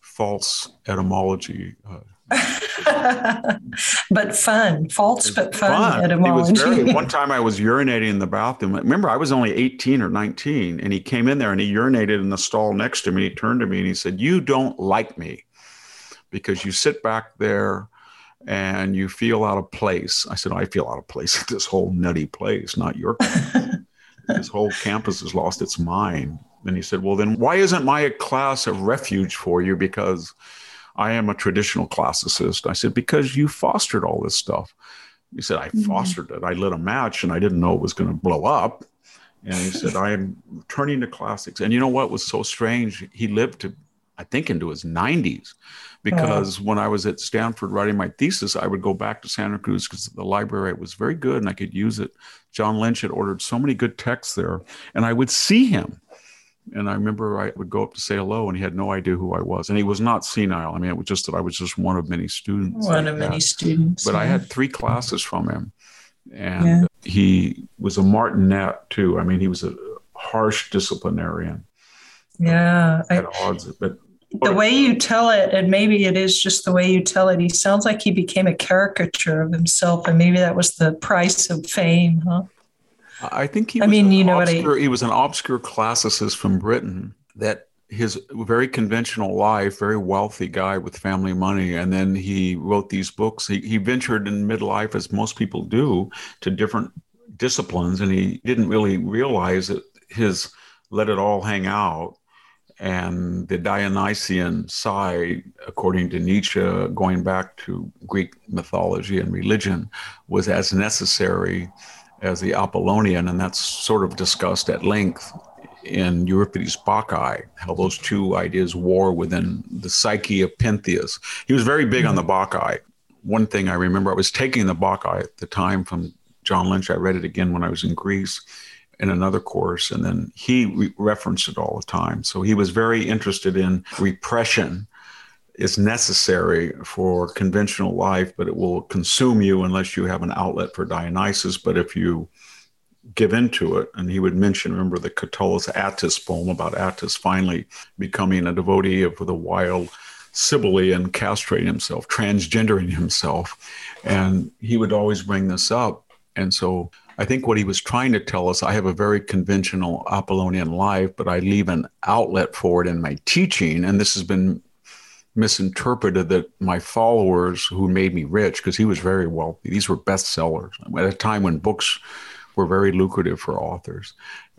false etymology. But fun etymology. One time I was urinating in the bathroom. Remember, I was only 18 or 19, and he came in there and he urinated in the stall next to me. He turned to me and he said, "You don't like me because you sit back there and you feel out of place." I said, "I feel out of place at this whole nutty place, not your campus. This whole campus has lost its mind." And he said, "Well, then why isn't my class a refuge for you? Because I am a traditional classicist." I said, "Because you fostered all this stuff." He said, "I fostered it. I lit a match and I didn't know it was going to blow up." And he said, "I am turning to classics." And you know what was so strange? He lived to, I think, into his 90s, because when I was at Stanford writing my thesis, I would go back to Santa Cruz because the library was very good and I could use it. John Lynch had ordered so many good texts there, and I would see him. And I remember I would go up to say hello, and he had no idea who I was. And he was not senile. I mean, it was just that I was just one of many students. But I had 3 classes from him. And he was a martinet, too. I mean, he was a harsh disciplinarian. Yeah. At odds. But the way you tell it, and maybe it is just the way you tell it, he sounds like he became a caricature of himself. And maybe that was the price of fame, huh? I think he was an obscure classicist from Britain, that his very conventional life, very wealthy guy with family money. And then he wrote these books. He ventured in midlife, as most people do, to different disciplines. And he didn't really realize that his let it all hang out and the Dionysian side, according to Nietzsche, going back to Greek mythology and religion, was as necessary as the Apollonian, and that's sort of discussed at length in Euripides' Bacchae, how those two ideas war within the psyche of Pentheus. He was very big on the Bacchae. One thing I remember, I was taking the Bacchae at the time from John Lynch. I read it again when I was in Greece in another course, and then he referenced it all the time. So he was very interested in repression. It's necessary for conventional life, but it will consume you unless you have an outlet for Dionysus. But if you give into it, and he would mention, remember the Catullus Attis poem about Attis finally becoming a devotee of the wild Cybele and castrating himself, transgendering himself. And he would always bring this up. And so I think what he was trying to tell us, I have a very conventional Apollonian life, but I leave an outlet for it in my teaching. And this has been misinterpreted, that my followers who made me rich, because he was very wealthy, these were bestsellers at a time when books were very lucrative for authors.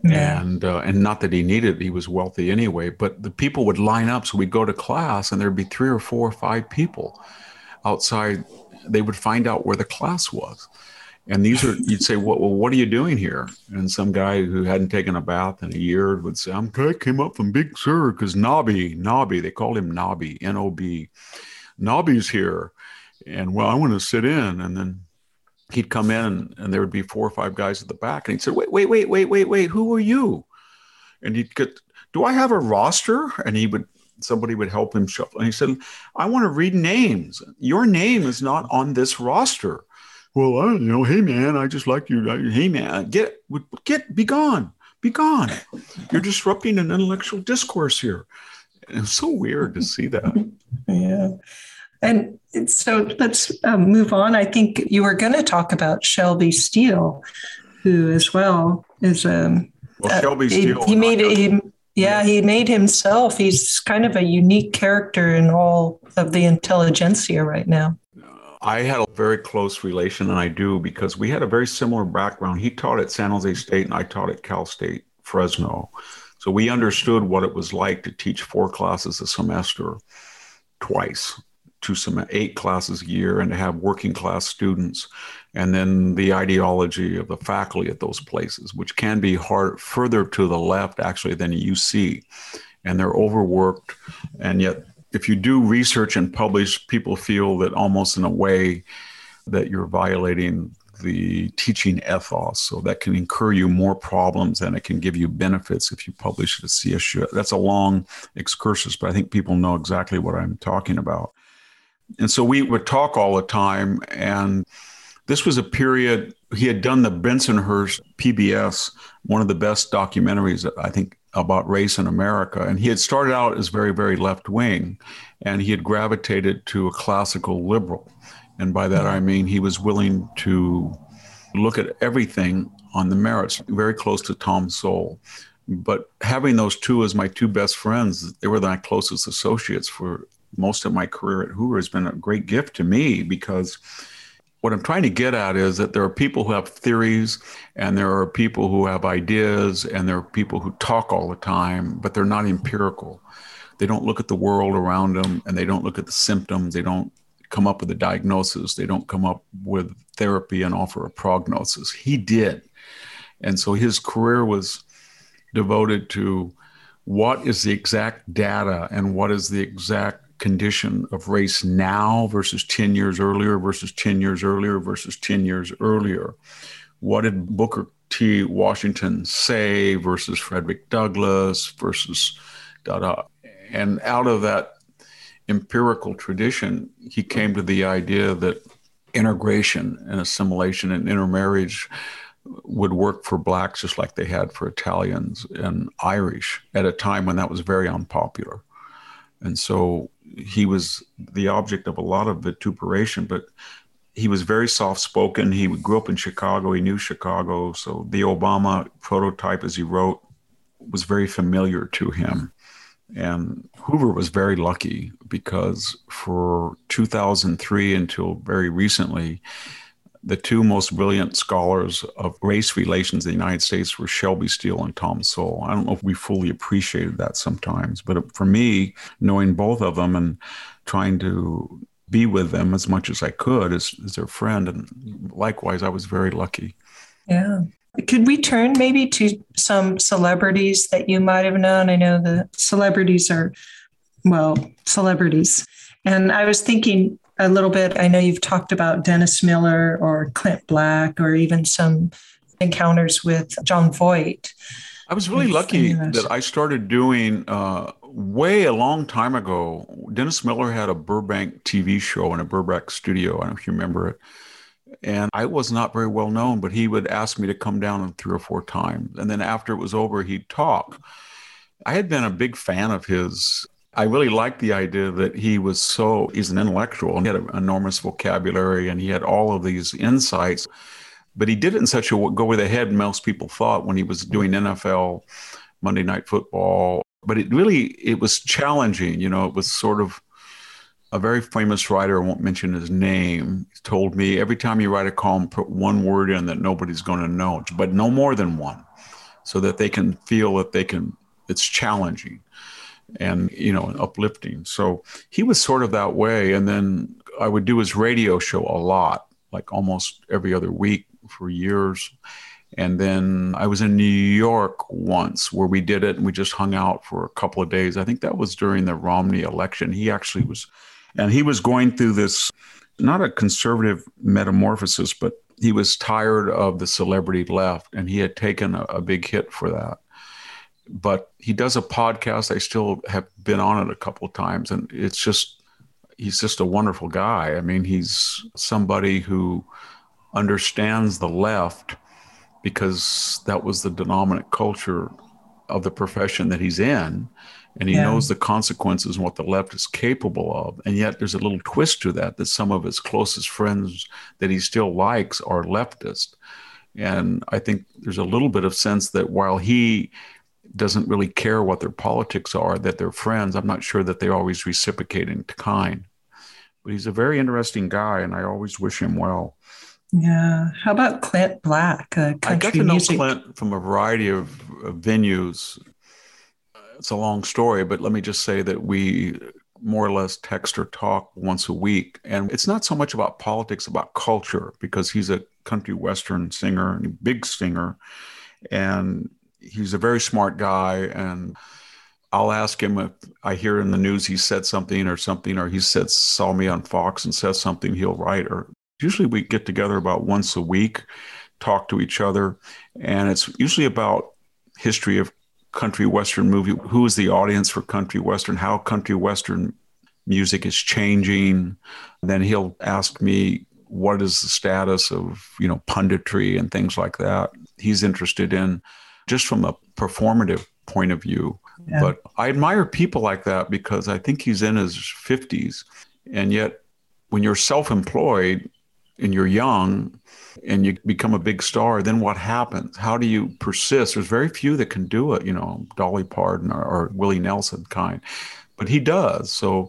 And not that he needed, he was wealthy anyway, but the people would line up. So we'd go to class and there'd be 3 or 4 or 5 people outside. They would find out where the class was. And these are, you'd say, well, what are you doing here? And some guy who hadn't taken a bath in a year would say, I came up from Big Sur because Nobby, they called him Nobby, N-O-B. Nobby's here. And, well, I want to sit in. And then he'd come in and there would be 4 or 5 guys at the back. And he'd say, wait, who are you? And he'd get, do I have a roster? And somebody would help him shuffle. And he said, I want to read names. Your name is not on this roster. Well, I don't know. Hey, man, I just like you. Hey, man, be gone. You're disrupting an intellectual discourse here. And it's so weird to see that. Yeah. And so let's move on. I think you were going to talk about Shelby Steele, who as well is Shelby Steele. He made himself. He's kind of a unique character in all of the intelligentsia right now. I had a very close relation, and I do, because we had a very similar background. He taught at San Jose State, and I taught at Cal State Fresno. So we understood what it was like to teach 4 classes a semester twice. eight classes a year and to have working class students, and then the ideology of the faculty at those places, which can be further to the left actually than UC, and they're overworked. And yet if you do research and publish, people feel that almost in a way that you're violating the teaching ethos. So that can incur you more problems than it can give you benefits if you publish it at CSU. That's a long excursus, but I think people know exactly what I'm talking about. And so we would talk all the time. And this was a period, he had done the Bensonhurst PBS, one of the best documentaries, I think, about race in America. And he had started out as very, very left wing, and he had gravitated to a classical liberal. And by that, I mean, he was willing to look at everything on the merits, very close to Thomas Sowell. But having those two as my two best friends, they were my closest associates for most of my career at Hoover, has been a great gift to me, because what I'm trying to get at is that there are people who have theories, and there are people who have ideas, and there are people who talk all the time, but they're not empirical. They don't look at the world around them, and they don't look at the symptoms. They don't come up with a diagnosis. They don't come up with therapy and offer a prognosis. He did. And so his career was devoted to what is the exact data and what is the exact condition of race now versus 10 years earlier versus 10 years earlier versus 10 years earlier. What did Booker T. Washington say versus Frederick Douglass versus da-da? And out of that empirical tradition, he came to the idea that integration and assimilation and intermarriage would work for blacks just like they had for Italians and Irish at a time when that was very unpopular. And so he was the object of a lot of vituperation, but he was very soft-spoken. He grew up in Chicago. He knew Chicago. So the Obama prototype, as he wrote, was very familiar to him. And Hoover was very lucky, because for 2003 until very recently, the two most brilliant scholars of race relations in the United States were Shelby Steele and Thomas Sowell. I don't know if we fully appreciated that sometimes, but for me, knowing both of them and trying to be with them as much as I could as their friend, and likewise, I was very lucky. Yeah. Could we turn maybe to some celebrities that you might have known? I know the celebrities are, well, celebrities. And I was thinking a little bit, I know you've talked about Dennis Miller or Clint Black, or even some encounters with John Voight. I was really lucky that I started doing, way a long time ago, Dennis Miller had a Burbank TV show in a Burbank studio. I don't know if you remember it. And I was not very well known, but he would ask me to come down 3 or 4 times. And then after it was over, he'd talk. I had been a big fan of his. I really liked the idea that he's an intellectual, and he had an enormous vocabulary, and he had all of these insights. But he did it in such a go with the head most people thought when he was doing NFL, Monday Night Football. But it was challenging. You know, it was sort of, a very famous writer, I won't mention his name, told me every time you write a column, put one word in that nobody's going to know, but no more than one, so that they can feel that it's challenging and, uplifting. So he was sort of that way. And then I would do his radio show a lot, like almost every other week for years. And then I was in New York once where we did it, and we just hung out for a couple of days. I think that was during the Romney election. He was going through this, not a conservative metamorphosis, but he was tired of the celebrity left, and he had taken a big hit for that. But he does a podcast. I still have been on it a couple of times, and he's just a wonderful guy. I mean, he's somebody who understands the left, because that was the dominant culture of the profession that he's in. And he knows the consequences and what the left is capable of. And yet there's a little twist to that some of his closest friends that he still likes are leftist. And I think there's a little bit of sense that while he doesn't really care what their politics are, that they're friends, I'm not sure that they always reciprocate in kind. But he's a very interesting guy, and I always wish him well. Yeah. How about Clint Black? I got to know Clint from a variety of venues. It's a long story, but let me just say that more or less text or talk once a week. And it's not so much about politics, about culture, because he's a country western singer, and a big singer, and he's a very smart guy. And I'll ask him if I hear in the news he said something, or he said saw me on Fox and says something, he'll write. Or usually we get together about once a week, talk to each other, and it's usually about history of country western movie, who is the audience for country western, how country western music is changing. And then he'll ask me, what is the status of, you know, punditry and things like that. He's interested in just from a performative point of view. Yeah. But I admire people like that, because I think he's in his 50s. And yet when you're self-employed and you're young and you become a big star, then what happens? How do you persist? There's very few that can do it, you know, Dolly Parton or Willie Nelson kind, but he does. So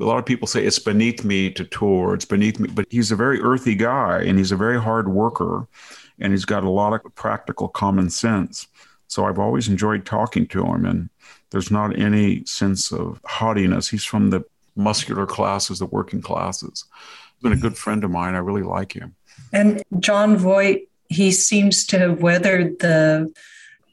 a lot of people say it's beneath me to tour, it's beneath me, but he's a very earthy guy and he's a very hard worker and he's got a lot of practical common sense. So I've always enjoyed talking to him, and there's not any sense of haughtiness. He's from the muscular classes, the working classes. He's been a good friend of mine. I really like him. And John Voight, he seems to have weathered the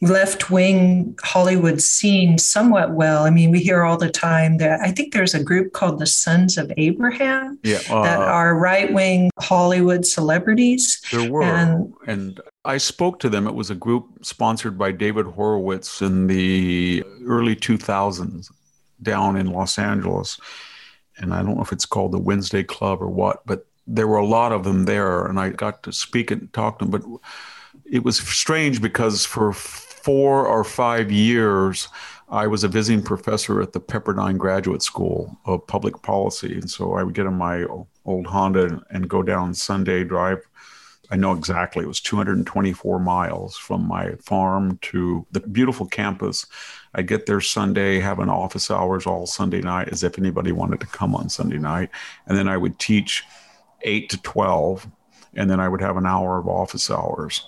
left-wing Hollywood scene somewhat well. I mean, we hear all the time that I think there's a group called the Sons of Abraham that are right-wing Hollywood celebrities. There were. And I spoke to them. It was a group sponsored by David Horowitz in the early 2000s down in Los Angeles. And I don't know if it's called the Wednesday Club or what, but there were a lot of them there. And I got to speak and talk to them. But it was strange because for 4 or 5 years, I was a visiting professor at the Pepperdine Graduate School of Public Policy. And so I would get in my old Honda and go down Sunday drive. I know exactly. It was 224 miles from my farm to the beautiful campus. I get there Sunday, have an office hours all Sunday night, as if anybody wanted to come on Sunday night. And then I would teach 8 to 12, and then I would have an hour of office hours.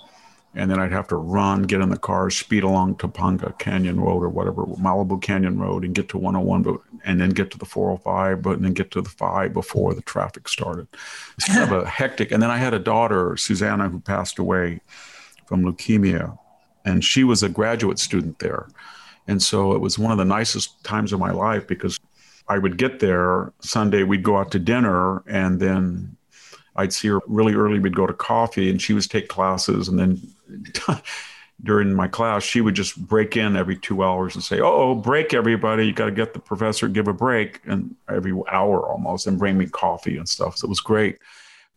And then I'd have to run, get in the car, speed along Topanga Canyon Road or whatever, Malibu Canyon Road, and get to 101, and then get to the 405, and then get to the 5 before the traffic started. It's kind of a hectic. And then I had a daughter, Susanna, who passed away from leukemia, and she was a graduate student there. And so it was one of the nicest times of my life, because I would get there Sunday, we'd go out to dinner, and then I'd see her really early. We'd go to coffee, and she would take classes. And then during my class, she would just break in every 2 hours and say, break, everybody. You got to get the professor, give a break. And every hour almost, and bring me coffee and stuff. So it was great.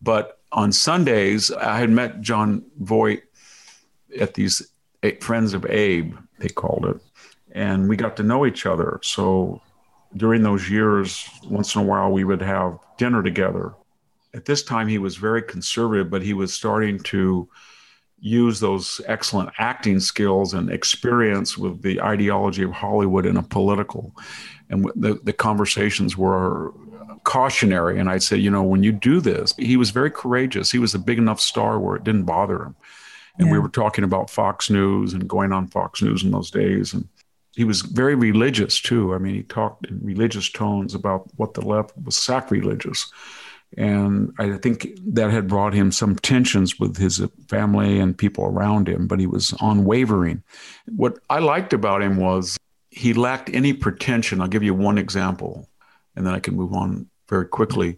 But on Sundays, I had met John Voight at these Friends of Abe, they called it. And we got to know each other. So during those years, once in a while, we would have dinner together. At this time, he was very conservative, but he was starting to use those excellent acting skills and experience with the ideology of Hollywood in a political. And the conversations were cautionary. And I'd say, you know, when you do this, he was very courageous. He was a big enough star where it didn't bother him. And we were talking about Fox News and going on Fox News in those days. And he was very religious, too. I mean, he talked in religious tones about what the left was sacrilegious. And I think that had brought him some tensions with his family and people around him, but he was unwavering. What I liked about him was he lacked any pretension. I'll give you one example, and then I can move on very quickly.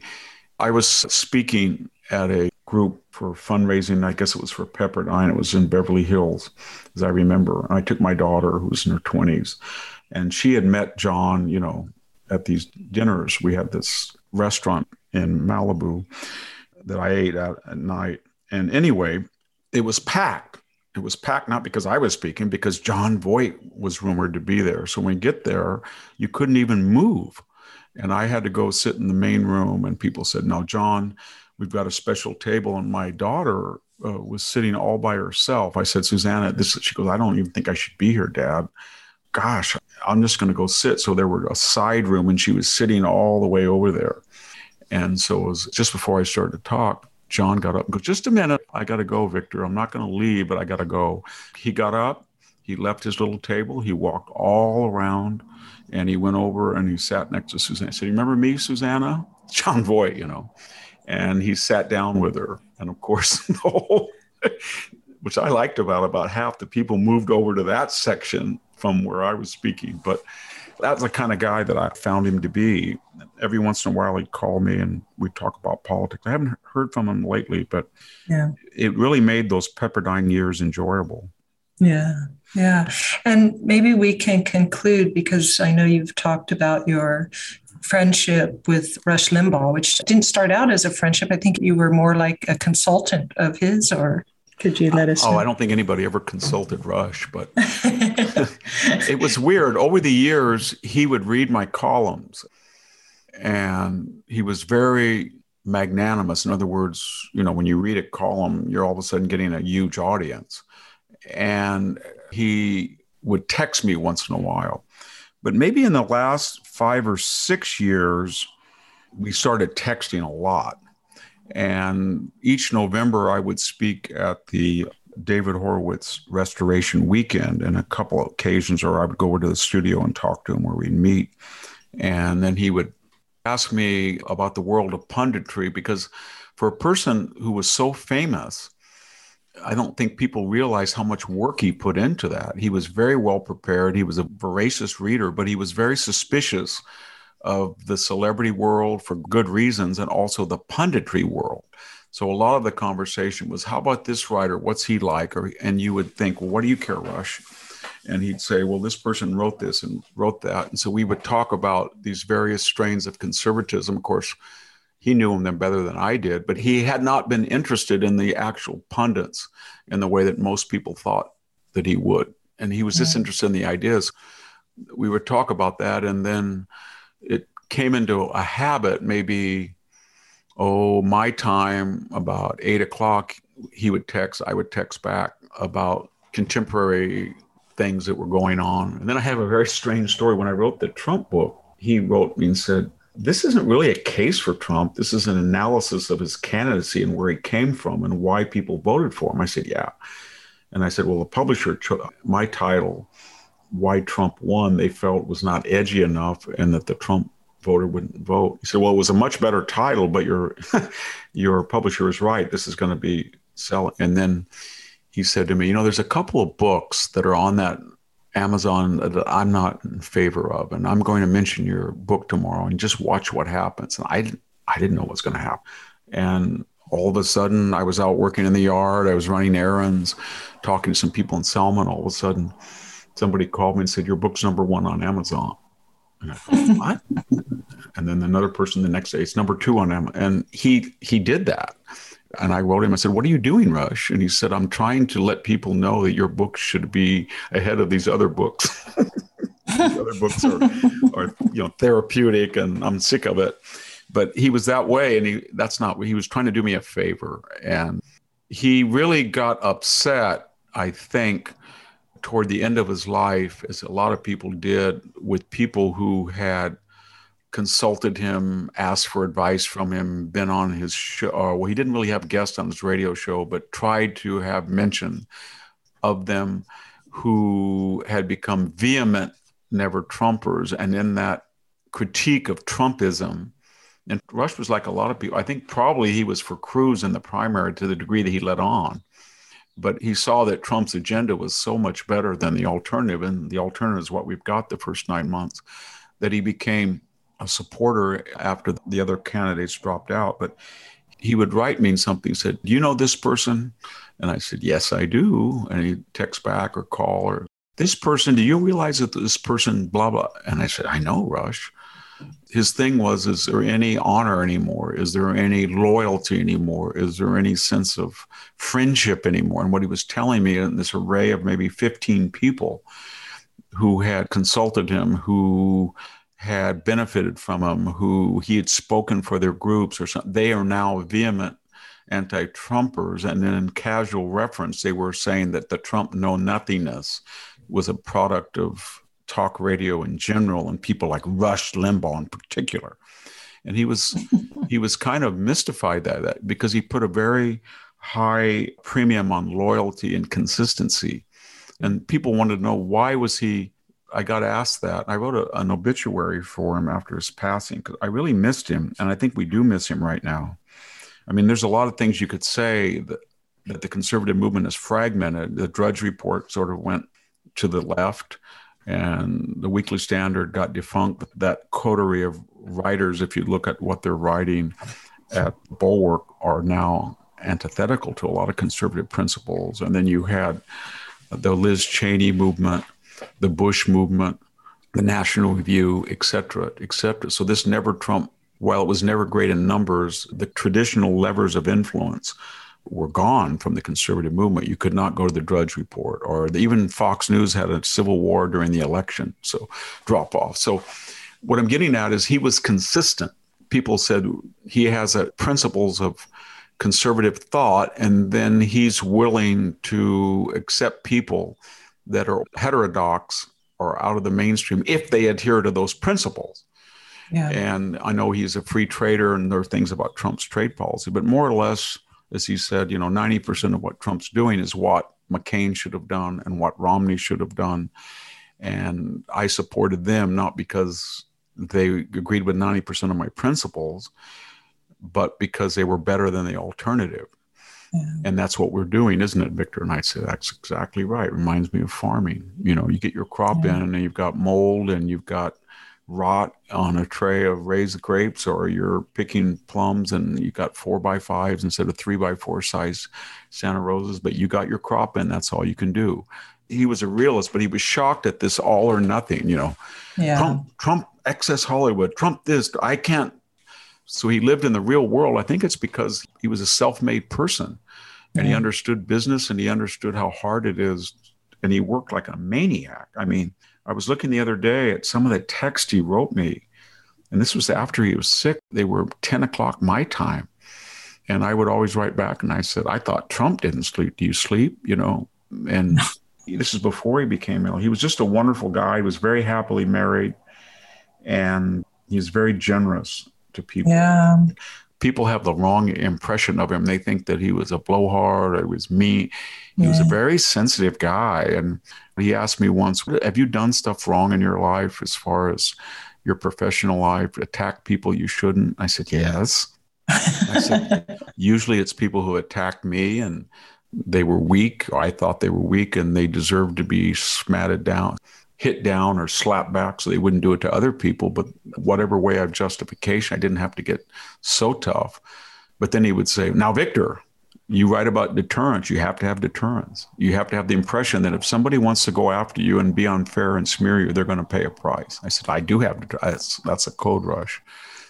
I was speaking at a group for fundraising. I guess it was for Pepperdine. It was in Beverly Hills, as I remember. And I took my daughter, who was in her 20s, and she had met John, you know, at these dinners. We had this restaurant in Malibu that I ate at night. And anyway, it was packed. It was packed not because I was speaking, because John Voight was rumored to be there. So when we get there, you couldn't even move. And I had to go sit in the main room, and people said, "Now, John, we've got a special table." And my daughter was sitting all by herself. I said, "Susanna, this," she goes, "I don't even think I should be here, Dad. Gosh, I'm just going to go sit." So there were a side room, and she was sitting all the way over there. And so it was just before I started to talk, John got up and goes, "Just a minute. I got to go, Victor. I'm not going to leave, but I got to go." He got up. He left his little table. He walked all around. And he went over and he sat next to Susanna. I said, "You remember me, Susanna?" John Voight, you know. And he sat down with her. And of course, the whole, which I liked, about half the people moved over to that section from where I was speaking. But that's the kind of guy that I found him to be. Every once in a while, he'd call me and we'd talk about politics. I haven't heard from him lately, but yeah, it really made those Pepperdine years enjoyable. Yeah. And maybe we can conclude, because I know you've talked about your friendship with Rush Limbaugh, which didn't start out as a friendship. I think you were more like a consultant of his, or could you let us know? I don't think anybody ever consulted Rush, but it was weird. Over the years, he would read my columns, and he was very magnanimous. In other words, you know, when you read a column, you're all of a sudden getting a huge audience. And he would text me once in a while. But maybe in the last 5 or 6 years, we started texting a lot. And each November, I would speak at the David Horowitz Restoration Weekend and a couple of occasions, or I would go over to the studio and talk to him where we'd meet. And then he would ask me about the world of punditry, because for a person who was so famous, I don't think people realize how much work he put into that. He was very well prepared. He was a voracious reader, but he was very suspicious of the celebrity world for good reasons, and also the punditry world. So a lot of the conversation was, how about this writer? What's he like? And you would think, well, what do you care, Rush? And he'd say, well, this person wrote this and wrote that. And so we would talk about these various strains of conservatism. Of course, he knew them better than I did, but he had not been interested in the actual pundits in the way that most people thought that he would. And he was just interested in the ideas. We would talk about that. And then it came into a habit, maybe, my time, about 8 o'clock, he would text, I would text back about contemporary things that were going on. And then I have a very strange story. When I wrote the Trump book, he wrote me and said, this isn't really a case for Trump. This is an analysis of his candidacy and where he came from and why people voted for him. I said, yeah. And I said, well, the publisher took my title, Why Trump Won, they felt was not edgy enough and that the Trump voter wouldn't vote. He said, well, it was a much better title, but your publisher is right. This is going to be selling. And then he said to me, you know, there's a couple of books that are on that Amazon that I'm not in favor of, and I'm going to mention your book tomorrow, and just watch what happens. And I didn't know what's going to happen. And all of a sudden, I was out working in the yard. I was running errands, talking to some people in Selma, and all of a sudden, somebody called me and said, your book's #1 on Amazon. And I thought, what? And then another person the next day, it's #2 on Amazon. And he did that. And I wrote him, I said, what are you doing, Rush? And he said, I'm trying to let people know that your book should be ahead of these other books. These other books are, you know, therapeutic, and I'm sick of it. But he was that way, and that's not what he was trying to do me a favor. And he really got upset, I think, toward the end of his life, as a lot of people did, with people who had consulted him, asked for advice from him, been on his show. Well, he didn't really have guests on his radio show, but tried to have mention of them, who had become vehement never-Trumpers. And in that critique of Trumpism, and Rush was like a lot of people, I think probably he was for Cruz in the primary to the degree that he let on. But he saw that Trump's agenda was so much better than the alternative, and the alternative is what we've got the first 9 months, that he became a supporter after the other candidates dropped out. But he would write me something, said, do you know this person? And I said, yes, I do. And he'd text back or call, or this person, do you realize that this person, blah, blah. And I said, I know, Rush. His thing was, is there any honor anymore? Is there any loyalty anymore? Is there any sense of friendship anymore? And what he was telling me in this array of maybe 15 people who had consulted him, who had benefited from him, who he had spoken for their groups or something, they are now vehement anti-Trumpers. And then in casual reference, they were saying that the Trump know-nothingness was a product of talk radio in general, and people like Rush Limbaugh in particular. And he was kind of mystified by that, because he put a very high premium on loyalty and consistency. And people wanted to know, why was he I got asked that. I wrote an obituary for him after his passing because I really missed him. And I think we do miss him right now. I mean, there's a lot of things you could say that the conservative movement is fragmented. The Drudge Report sort of went to the left and the Weekly Standard got defunct. That coterie of writers, if you look at what they're writing at Bulwark, are now antithetical to a lot of conservative principles. And then you had the Liz Cheney movement, the Bush movement, the National Review, et cetera, et cetera. So this never Trump, while it was never great in numbers, the traditional levers of influence were gone from the conservative movement. You could not go to the Drudge Report, or even Fox News had a civil war during the election, so drop off. So what I'm getting at is he was consistent. People said he has principles of conservative thought, and then he's willing to accept people that are heterodox or out of the mainstream if they adhere to those principles. Yeah. And I know he's a free trader, and there are things about Trump's trade policy, but more or less, as he said, 90% of what Trump's doing is what McCain should have done and what Romney should have done. And I supported them not because they agreed with 90% of my principles, but because they were better than the alternative. Yeah. And that's what we're doing, isn't it, Victor? And I said, that's exactly right. Reminds me of farming. You get your crop yeah. in and you've got mold and you've got rot on a tray of raised grapes, or you're picking plums and you got 4x5s instead of 3x4 size Santa Rosas, but you got your crop in, that's all you can do. He was a realist, but he was shocked at this all or nothing, yeah. Trump, excess Hollywood, Trump this, I can't. So he lived in the real world. I think it's because he was a self-made person and he understood business and he understood how hard it is. And he worked like a maniac. I mean, I was looking the other day at some of the text he wrote me, and this was after he was sick. They were 10 o'clock my time, and I would always write back, and I said, I thought Trump didn't sleep. Do you sleep? And this is before he became ill. He was just a wonderful guy. He was very happily married, and he was very generous to people. Yeah. People have the wrong impression of him. They think that he was a blowhard or he was mean. He was a very sensitive guy. And he asked me once, have you done stuff wrong in your life as far as your professional life, attack people you shouldn't? I said, yes. I said, usually it's people who attacked me and they were weak, or I thought they were weak, and they deserved to be smatted down, hit down or slap back so they wouldn't do it to other people. But whatever way of justification, I didn't have to get so tough. But then he would say, now, Victor, you write about deterrence. You have to have deterrence. You have to have the impression that if somebody wants to go after you and be unfair and smear you, they're going to pay a price. I said, I do have deterrence. That's a code rush.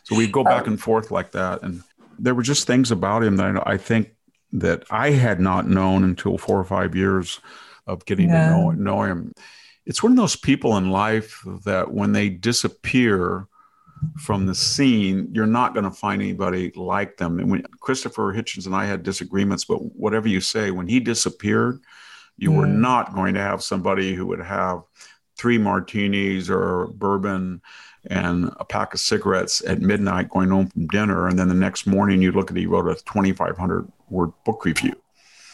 So we'd go back and forth like that. And there were just things about him that I think that I had not known until 4 or 5 years of getting to know him. It's one of those people in life that when they disappear from the scene, you're not going to find anybody like them. And when Christopher Hitchens and I had disagreements, but whatever you say, when he disappeared, you were not going to have somebody who would have 3 martinis or bourbon and a pack of cigarettes at midnight going home from dinner. And then the next morning you look at, he wrote a 2,500 word book review.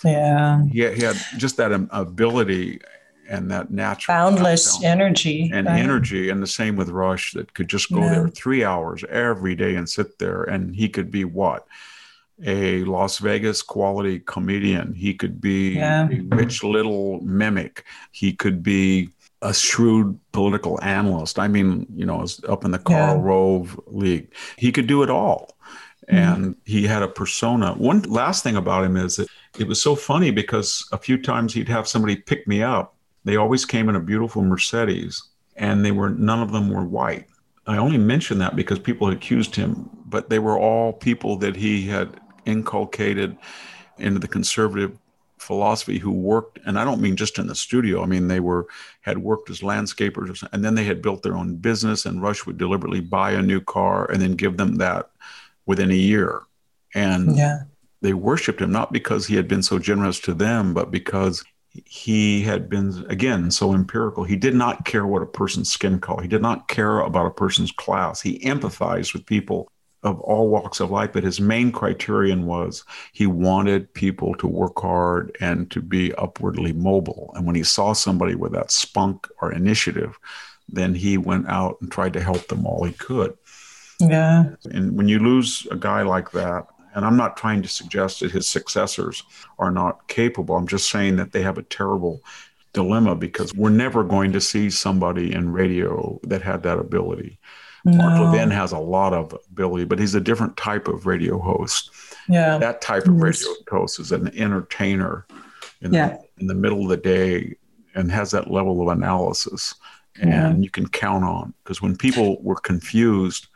Yeah. He had just that ability and that natural boundless energy and the same with Rush, that could just go there 3 hours every day and sit there, and he could be a Las Vegas quality comedian, he could be a rich little mimic, he could be a shrewd political analyst, up in the Karl Rove league, he could do it all. And he had a persona. One last thing about him is that it was so funny because a few times he'd have somebody pick me up. They always came in a beautiful Mercedes, and none of them were white. I only mention that because people had accused him, but they were all people that he had inculcated into the conservative philosophy who worked, and I don't mean just in the studio. I mean, had worked as landscapers, and then they had built their own business, and Rush would deliberately buy a new car and then give them that within a year. And they worshiped him, not because he had been so generous to them, but because he had been, again, so empirical. He did not care what a person's skin color. He did not care about a person's class. He empathized with people of all walks of life, but his main criterion was he wanted people to work hard and to be upwardly mobile. And when he saw somebody with that spunk or initiative, then he went out and tried to help them all he could. Yeah. And when you lose a guy like that, and I'm not trying to suggest that his successors are not capable, I'm just saying that they have a terrible dilemma, because we're never going to see somebody in radio that had that ability. No. Mark Levin has a lot of ability, but he's a different type of radio host. Yeah. That type of radio host is an entertainer in the middle of the day and has that level of analysis. And you can count on, because when people were confused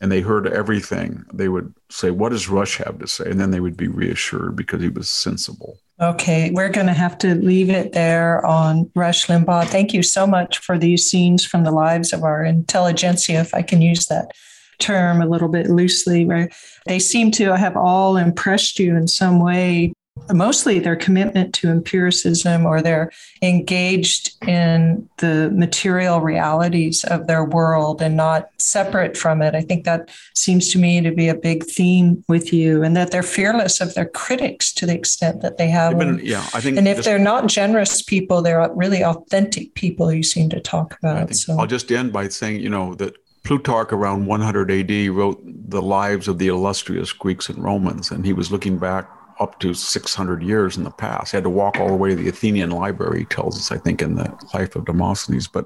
and they heard everything, they would say, what does Rush have to say? And then they would be reassured because he was sensible. Okay, we're going to have to leave it there on Rush Limbaugh. Thank you so much for these scenes from the lives of our intelligentsia, if I can use that term a little bit loosely, where they seem to have all impressed you in some way. Mostly their commitment to empiricism, or they're engaged in the material realities of their world and not separate from it. I think that seems to me to be a big theme with you, and that they're fearless of their critics to the extent that they have. I think they're not generous people, they're really authentic people you seem to talk about. So I'll just end by saying, that Plutarch around 100 AD wrote the lives of the illustrious Greeks and Romans, and he was looking back up to 600 years in the past. He had to walk all the way to the Athenian library, he tells us, I think, in the Life of Demosthenes. But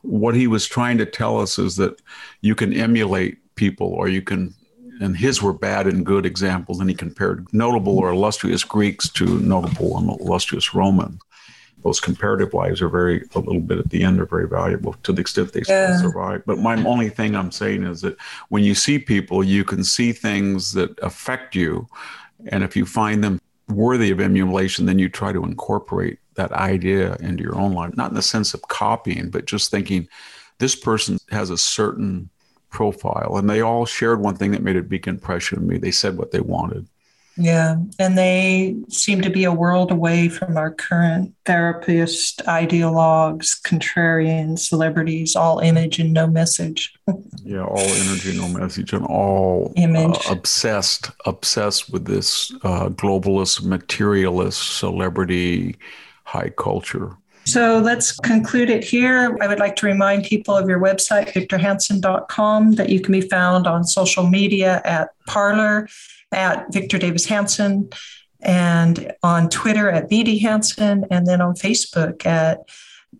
what he was trying to tell us is that you can emulate people, or you can, and his were bad and good examples, and he compared notable or illustrious Greeks to notable and illustrious Romans. Those comparative lives are very valuable to the extent they still survive. But my only thing I'm saying is that when you see people, you can see things that affect you. And if you find them worthy of emulation, then you try to incorporate that idea into your own life, not in the sense of copying, but just thinking this person has a certain profile. And they all shared one thing that made a big impression on me. They said what they wanted. Yeah. And they seem to be a world away from our current therapists, ideologues, contrarians, celebrities, all image and no message. Yeah, all energy, no message, and all image. Obsessed with this globalist, materialist, celebrity, high culture. So let's conclude it here. I would like to remind people of your website, victorhanson.com, that you can be found on social media at Parler, at Victor Davis Hanson, and on Twitter at VD Hanson, and then on Facebook at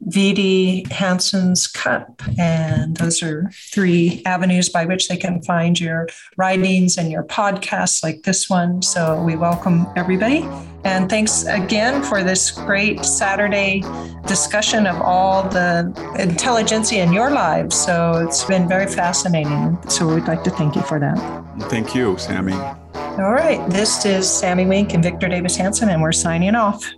VD Hanson's Cup. And those are three avenues by which they can find your writings and your podcasts like this one. So we welcome everybody. And thanks again for this great Saturday discussion of all the intelligentsia in your lives. So it's been very fascinating. So we'd like to thank you for that. Thank you, Sammy. All right. This is Sammy Wink and Victor Davis Hanson, and we're signing off.